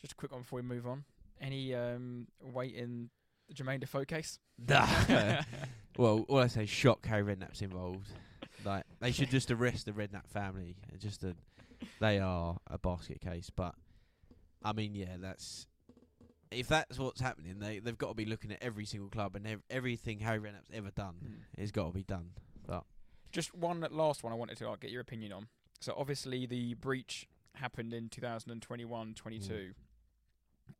Just a quick one before we move on. Any weight in the Jermaine Defoe case? Well, all I say is shock how Redknapp's involved. Like, they should just arrest the Redknapp family. They are a basket case. But, I mean, if that's what's happening, they've got to be looking at every single club and everything Harry Redknapp's ever done has got to be done. But just one last one I wanted to get your opinion on. So, obviously, the breach happened in 2021-22.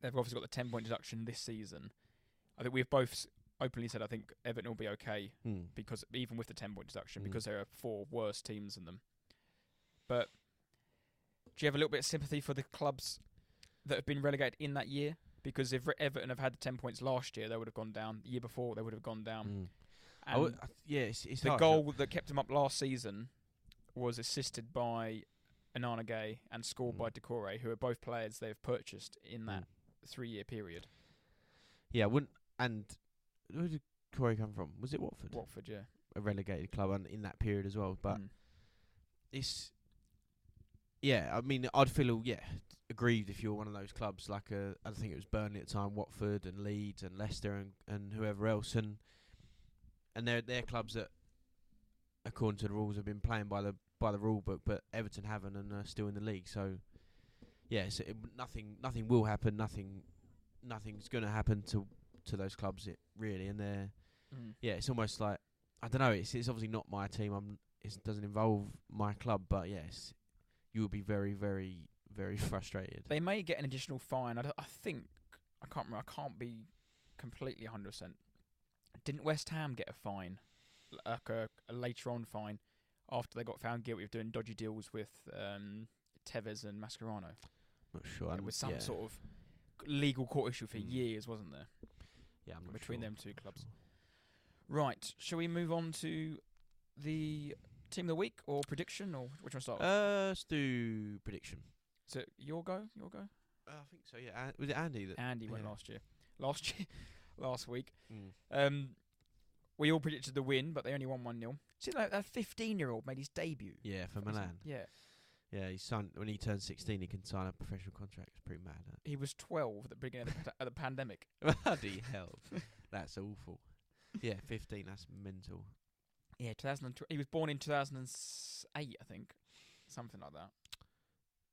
They've obviously got the 10-point deduction this season. I think we've both openly said I think Everton will be okay because even with the 10-point deduction because there are 4 worse teams than them. But do you have a little bit of sympathy for the clubs that have been relegated in that year? Because if Everton have had the 10 points last year, they would have gone down. The year before, they would have gone down. And it's the goal that kept them up last season was assisted by Ananagay and scored by Decore, who are both players they've purchased in that 3-year period. Yeah, and where did Corey come from? Was it Watford? Watford, yeah. A relegated club and in that period as well. But I mean, I'd feel, aggrieved if you're one of those clubs, like I think it was Burnley at the time, Watford and Leeds and Leicester and whoever else. And they're clubs that, according to the rules, have been playing by the rule book, but Everton haven't and are still in the league. So yeah, so nothing will happen. Nothing's going to happen to those clubs. It really, and they're yeah, it's almost like, I don't know. It's obviously not my team. It doesn't involve my club, but yes, you will be very, very, very frustrated. They may get an additional fine. I think I can't remember. I can't be completely 100%. Didn't West Ham get a fine, like a later on fine, after they got found guilty of doing dodgy deals with Tevez and Mascherano? Not sure. It was some sort of legal court issue for years, wasn't there? Yeah, I'm not between them two clubs. Right, shall we move on to the team of the week or prediction, or which one to start with? Let's do prediction. So your go? I think so, yeah. Was it Andy? Andy went last year. Last week. We all predicted the win, but they only won 1-0. See, like, that 15-year-old made his debut. Yeah, for Milan. Yeah. Yeah, he signed, when he turned 16, he can sign a professional contract. It's pretty mad. He was 12 at the beginning of the pandemic. Bloody hell. That's awful. Yeah, 15, that's mental. Yeah, 2002. He was born in 2008, I think. Something like that.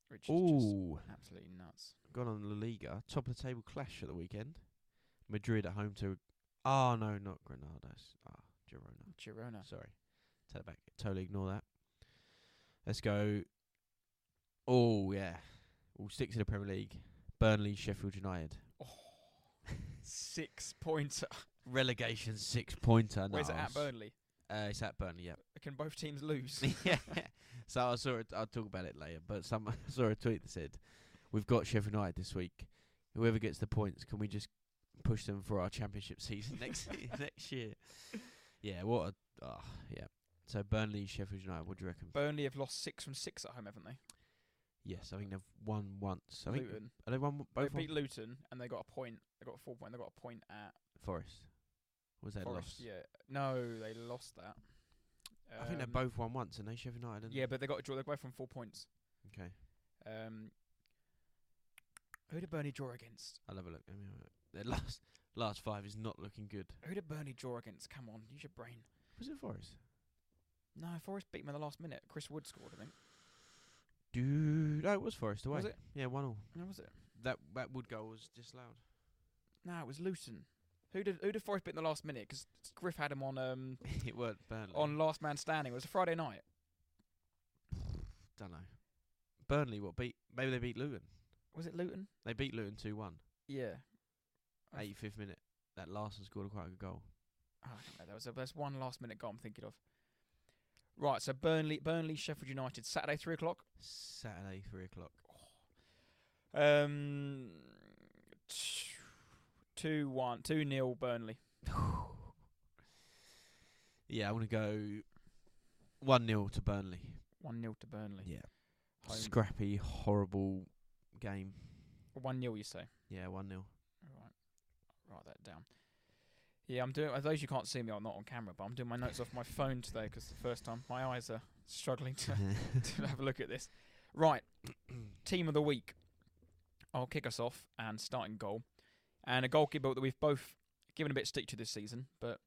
Which is just absolutely nuts. Gone on La Liga. Top of the table clash at the weekend. Madrid at home to... Oh, no, not Granados. Ah, Girona. Sorry. Take it back. Totally ignore that. Let's go... Oh, yeah. All six in the Premier League. Burnley, Sheffield United. Oh, 6-pointer. Relegation 6-pointer. Where's it at? Burnley? It's at Burnley, yeah. Can both teams lose? Yeah. So I saw it. I'll talk about it later. But I saw a tweet that said, "We've got Sheffield United this week. Whoever gets the points, can we just push them for our championship season next year?" Yeah. What? Yeah. So Burnley, Sheffield United. What do you reckon? Burnley have lost 6 from 6 at home, haven't they? Yes, I think they've won once. Luton. They won both. They beat Luton and they got a point. They got a 4-point. They got a point at Forest. Was that lost? Yeah. No, they lost that. I think they both won once, and they Sheffield United. Yeah, but they got a draw. They both won 4 points. Okay. Who did Burnley draw against? I'll have a look. I mean, their last five is not looking good. Who did Burnley draw against? Come on, use your brain. Was it Forest? No, Forest beat them in the last minute. Chris Wood scored, I think. Dude, it was Forest away. Was it? Yeah, 1-1. No, was it? That Wood goal was disallowed. No, it was Luton. Who did Forest beat in the last minute? Because Griff had him on it weren't Burnley. On last man standing. It was a Friday night. Don't know. Burnley maybe they beat Luton. Was it Luton? They beat Luton 2-1. Yeah. 85th minute. That Lascelles scored quite a good goal. Oh, there's one last minute goal I'm thinking of. Right, so Burnley, Sheffield United, Saturday 3:00. Saturday 3:00. Oh. 2-0 Burnley. Yeah, I want to go 1-0 to Burnley. 1-0 to Burnley. Yeah. Home. Scrappy, horrible game. 1-0, you say? Yeah, 1-0. Alright. Write that down. Yeah, I'm doing. Those you can't see me, I'm not on camera, but I'm doing my notes off my phone today because the first time my eyes are struggling to to have a look at this. Right, team of the week. I'll kick us off and start in goal. And a goalkeeper that we've both given a bit of stick to this season, but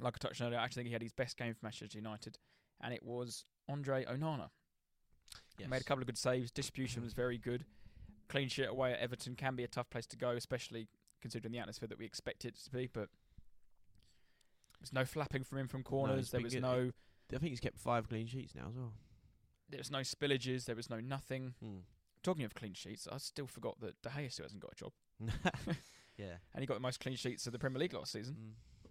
like I touched on earlier, I actually think he had his best game for Manchester United, and it was Andre Onana. Yes. Made a couple of good saves. Distribution was very good. Clean sheet away at Everton can be a tough place to go, especially considering the atmosphere that we expect it to be. But there's no flapping from him from corners. No, there was no... I think he's kept 5 clean sheets now as well. There was no spillages. There was no nothing. Talking of clean sheets, I still forgot that De Gea still hasn't got a job. Yeah, and he got the most clean sheets of the Premier League last season.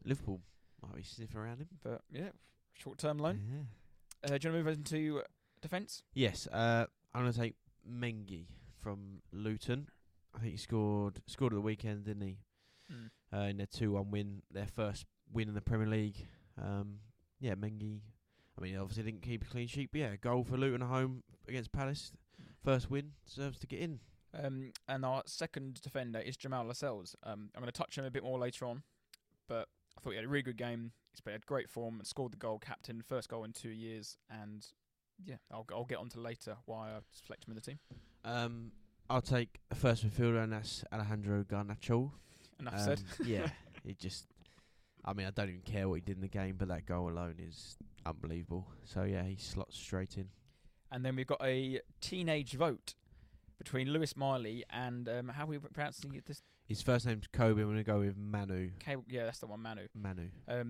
Liverpool might be sniffing around him, but yeah, short-term loan. Yeah. Do you want to move into defence? Yes, I'm going to take Mengi from Luton. I think he scored at the weekend, didn't he? In their 2-1 win, their first win in the Premier League. Yeah, Mengi. I mean, obviously didn't keep a clean sheet, but yeah, a goal for Luton at home against Palace. First win, deserves to get in. And our second defender is Jamal Lascelles. I'm going to touch him a bit more later on, but I thought he had a really good game. He's played great form and scored the goal, captain, first goal in 2 years. And yeah, I'll get on to later why I select him in the team. I'll take a first midfielder, and that's Alejandro Garnacho. Enough said. Yeah, he just. I mean, I don't even care what he did in the game, but that goal alone is unbelievable. So yeah, he slots straight in. And then we've got a teenage vote. between Lewis Miley and how are we pronouncing it? This? His first name's Kobe. I'm going to go with Manu. Yeah, that's the one, Manu. Manu. They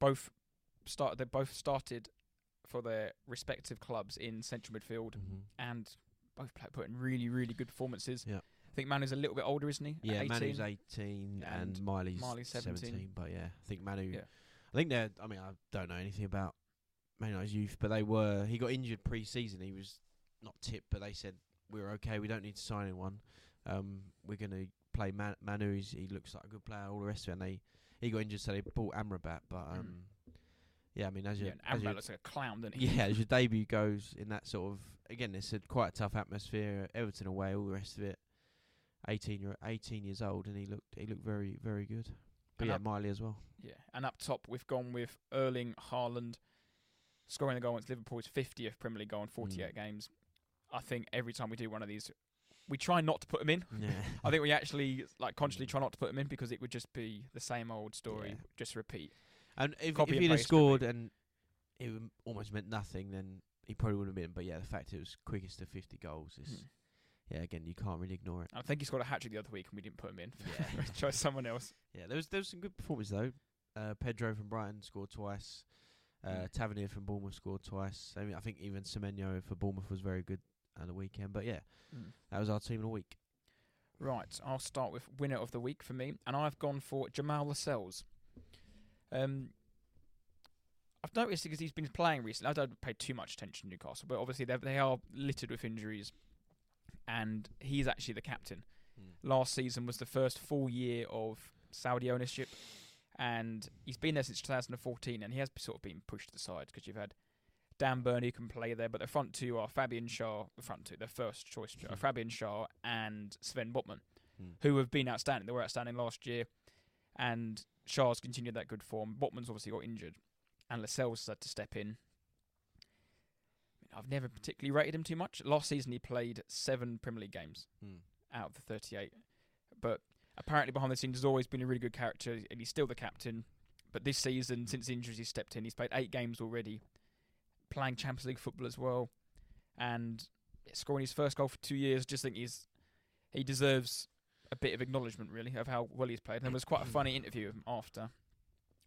both started for their respective clubs in central midfield, and both put in really, really good performances. Yeah. I think Manu's a little bit older, isn't he? Yeah, 18. Manu's 18 and Miley's 17. But yeah, I think Manu. Yeah. I think they're. I mean, I don't know anything about Man United's youth, but they were. He got injured pre-season. He was not tipped, but they said we're okay. We don't need to sign anyone. We're gonna play Manu. He looks like a good player. All the rest of it. And he got injured, so they bought Amrabat. But yeah, I mean, Amrabat looks like a clown, doesn't he? Yeah, as your debut goes in that sort of. Again, it's quite a tough atmosphere. Everton away, all the rest of it. 18 years old, and he looked very, very good. But yeah, Miley as well. Yeah, and up top we've gone with Erling Haaland, scoring the goal against Liverpool's 50th Premier League goal in 48 games. I think every time we do one of these, we try not to put him in. Yeah. I think we actually consciously try not to put him in because it would just be the same old story, just repeat. And if he'd have scored and it almost meant nothing, then he probably wouldn't have been. But yeah, the fact it was quickest to 50 goals is... Yeah, again, you can't really ignore it. I think he scored a hat-trick the other week and we didn't put him in. Yeah. Try someone else. Yeah, there was some good performance, though. Pedro from Brighton scored twice. Tavernier from Bournemouth scored twice. I mean, I think even Semenyo for Bournemouth was very good at the weekend. But yeah, that was our team of the week. Right, I'll start with winner of the week for me. And I've gone for Jamal Lascelles. I've noticed because he's been playing recently. I don't pay too much attention to Newcastle, but obviously they are littered with injuries. And he's actually the captain. Last season was the first full year of Saudi ownership, and he's been there since 2014, and he has sort of been pushed to the side because you've had Dan Burnley who can play there, but the front two are the first choice, Fabian Schär and Sven Botman, who have been outstanding. They were outstanding last year, and Schär's continued that good form. Botman's obviously got injured, and Lascelles had to step in. I've never particularly rated him too much. Last season, he played 7 Premier League games out of the 38. But apparently, behind the scenes, he's always been a really good character, and he's still the captain. But this season, since injuries, he's stepped in. He's played 8 games already, playing Champions League football as well, and scoring his first goal for 2 years. Just think he deserves a bit of acknowledgement, really, of how well he's played. And there was quite a funny interview of him after,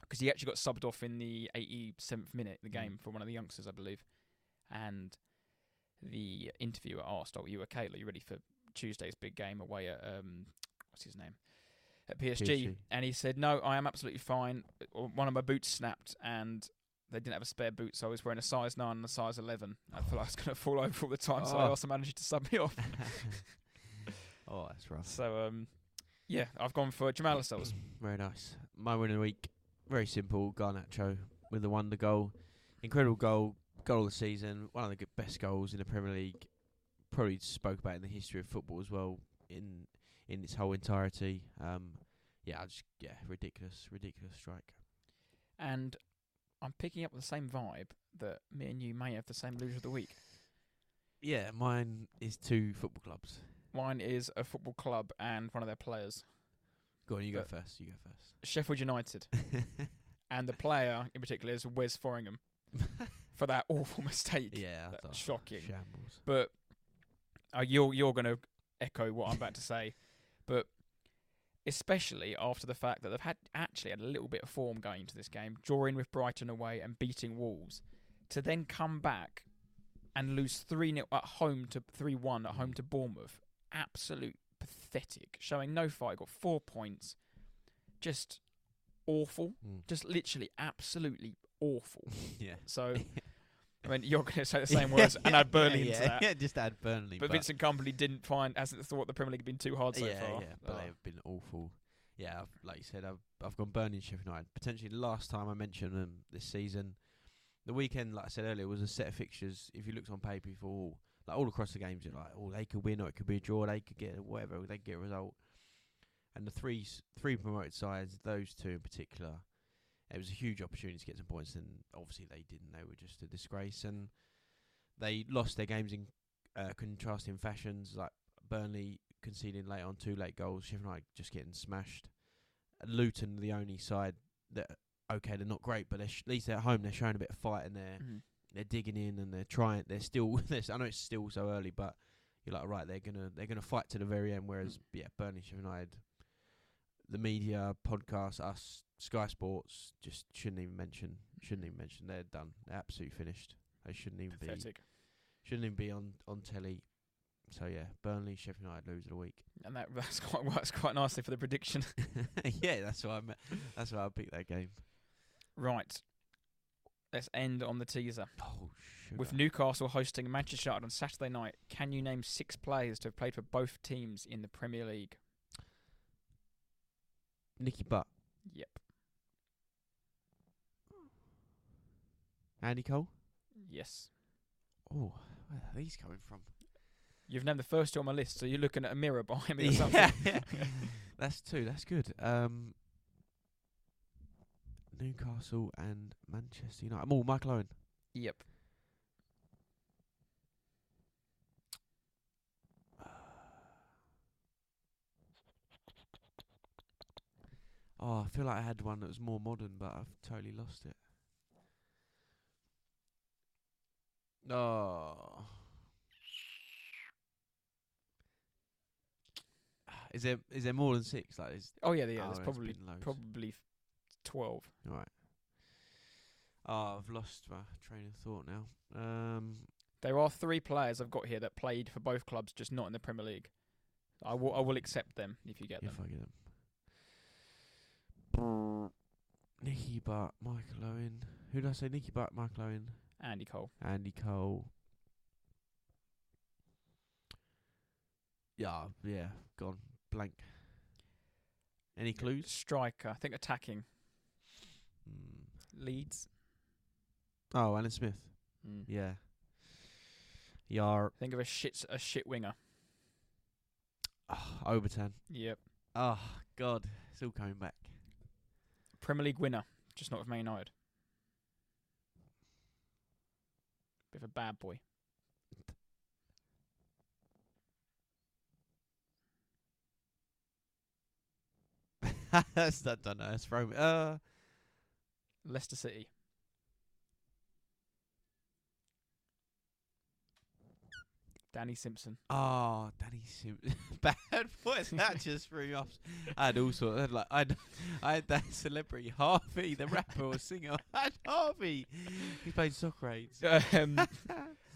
because he actually got subbed off in the 87th minute of the game for one of the youngsters, I believe. And the interviewer asked, "Are you okay? Are you ready for Tuesday's big game away at at PSG?" And he said, "No, I am absolutely fine. One of my boots snapped, and they didn't have a spare boot, so I was wearing a size 9 and a size 11. I felt like I was going to fall over all the time, so I asked the manager to sub me off." Oh, that's rough. So, yeah, I've gone for Jamal Lascelles. Very nice. My win of the week, very simple. Garnacho with the wonder goal, incredible goal. Goal of the season, one of the best goals in the Premier League. Probably spoke about in the history of football as well, in its whole entirety. Ridiculous strike. And I'm picking up the same vibe that me and you may have the same loser of the week. Yeah, mine is 2 football clubs. Mine is a football club and one of their players. Go on, you go first. Sheffield United, and the player in particular is Wes Foringham. For that awful mistake. Yeah, that's shocking. Shambles. But you're going to echo what I'm about to say. But especially after the fact that they've had a little bit of form going into this game, drawing with Brighton away and beating Wolves, to then come back and lose 3-0 at home to 3-1 at home to Bournemouth. Absolute pathetic. Showing no fight. Got 4 points. Just awful. Just literally absolutely awful. Yeah. So, I mean, you're going to say the same words and add Burnley into that. Yeah, just add Burnley. But Vincent Company hasn't thought the Premier League had been too hard so far. Yeah, but they've been awful. Yeah, like you said, I've gone Burnley and Sheffield United. Potentially the last time I mentioned them this season. The weekend, like I said earlier, was a set of fixtures. If you looked on paper for all across the games, you're like, they could win or it could be a draw. They could get whatever. They could get a result. And the three promoted sides, those two in particular, it was a huge opportunity to get some points, and obviously they didn't. They were just a disgrace, and they lost their games in contrasting fashions, like Burnley conceding late on 2 late goals, Sheffield United just getting smashed. Luton, the only side that, they're not great, but at least they're at home, they're showing a bit of fight, and they're digging in, and they're trying. I know it's still so early, but you're like, right, they're gonna fight to the very end. Whereas Burnley, Sheffield United, the media, podcast, us, Sky Sports, just shouldn't even mention. They're done. They're absolutely finished. They shouldn't even Pathetic. Be. Shouldn't even be on telly. So yeah, Burnley, Sheffield United lose of the week, and that's quite works quite nicely for the prediction. Yeah, that's why I picked that game. Right, let's end on the teaser. Oh shit! With Newcastle hosting Manchester United on Saturday night, can you name 6 players to have played for both teams in the Premier League? Nicky Butt. Yep. Andy Cole. Yes. Oh, where are these coming from? You've named the first two on my list, so you're looking at a mirror behind me or something. That's 2. That's good. Newcastle and Manchester United. Oh, Michael Owen. Yep. Oh, I feel like I had one that was more modern, but I've totally lost it. Oh. Is there more than 6? Like, there's probably 12. Right. Oh, I've lost my train of thought now. There are 3 players I've got here that played for both clubs, just not in the Premier League. I will accept them if you get them. If I get them. Nicky Butt, Michael Owen. Who did I say? Nicky Butt, Michael Owen. Andy Cole. Yeah, gone blank. Any clues? Striker, I think attacking. Leeds. Oh, Alan Smith. Yeah. Yar. Think of a shit winger. Oh, Overton. Yep. Oh God, it's all coming back. Premier League winner, just not with Man United. Bit of a bad boy. That's that done. That's from Leicester City. Danny Simpson. Oh, Danny Simpson. Bad voice. That just threw me off. I had all sorts. I had that celebrity Harvey, the rapper or singer. I had Harvey. He played Socrates.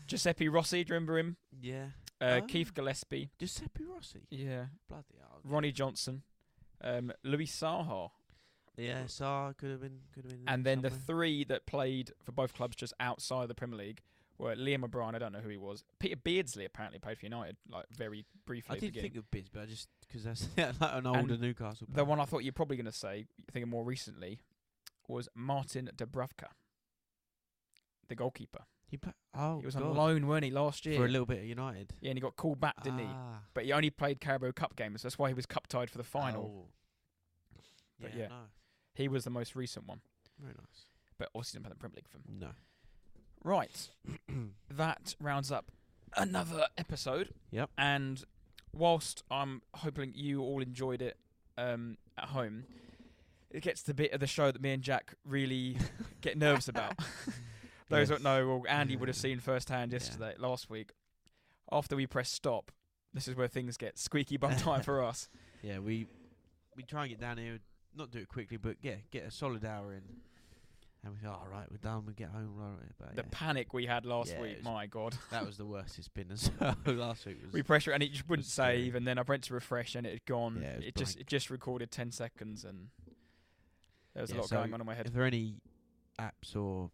Giuseppe Rossi, do you remember him? Yeah. Keith Gillespie. Giuseppe Rossi. Yeah. Bloody hell. Ronnie Johnson. Luis Saha. Yeah, Saha could have been. And then somewhere. The 3 that played for both clubs just outside the Premier League were Liam O'Brien. I don't know who he was. Peter Beardsley apparently played for United, like very briefly. I did think of Beardsley, but just because that's like an older and Newcastle player. The one I thought you're probably going to say, thinking more recently, was Martin Dubravka, the goalkeeper. He was on loan, weren't he, last year? For a little bit at United. Yeah, and he got called back, didn't he? But he only played Carabao Cup games. That's why he was cup tied for the final. Oh. But yeah. He was the most recent one. Very nice. But obviously didn't play the Premier League for him. No. Right. That rounds up another episode. Yep. And whilst I'm hoping you all enjoyed it at home, it gets to the bit of the show that me and Jack really get nervous about. Those who don't know, Andy would have seen firsthand last week. After we press stop, this is where things get squeaky bum time for us. Yeah, we try and get down here, not do it quickly, but get a solid hour in. And we go, all right, we're done, we get home. But the panic we had last week, my God. That was the worst it's been as well. Last week was... We pressure and it just wouldn't save, and then I went to refresh and it had gone. Yeah, it just recorded 10 seconds and there was a lot going on in my head. If there are any apps or...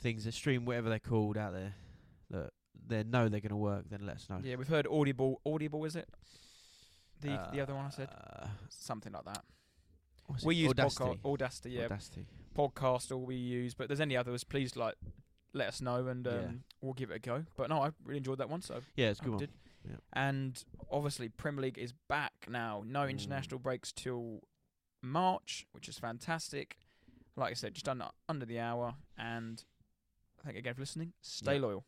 things that stream, whatever they're called out there, that they know they're going to work, then let us know. Yeah, we've heard Audible, is it? The other one I said? Something like that. We use Audacity, yeah. Audacity. Podcast, all we use, but if there's any others, please let us know and we'll give it a go. But no, I really enjoyed that one, so yeah, it's a good one. Yeah. And obviously, Premier League is back now. No international breaks till March, which is fantastic. Like I said, just under the hour and... thank you again for listening. Stay loyal.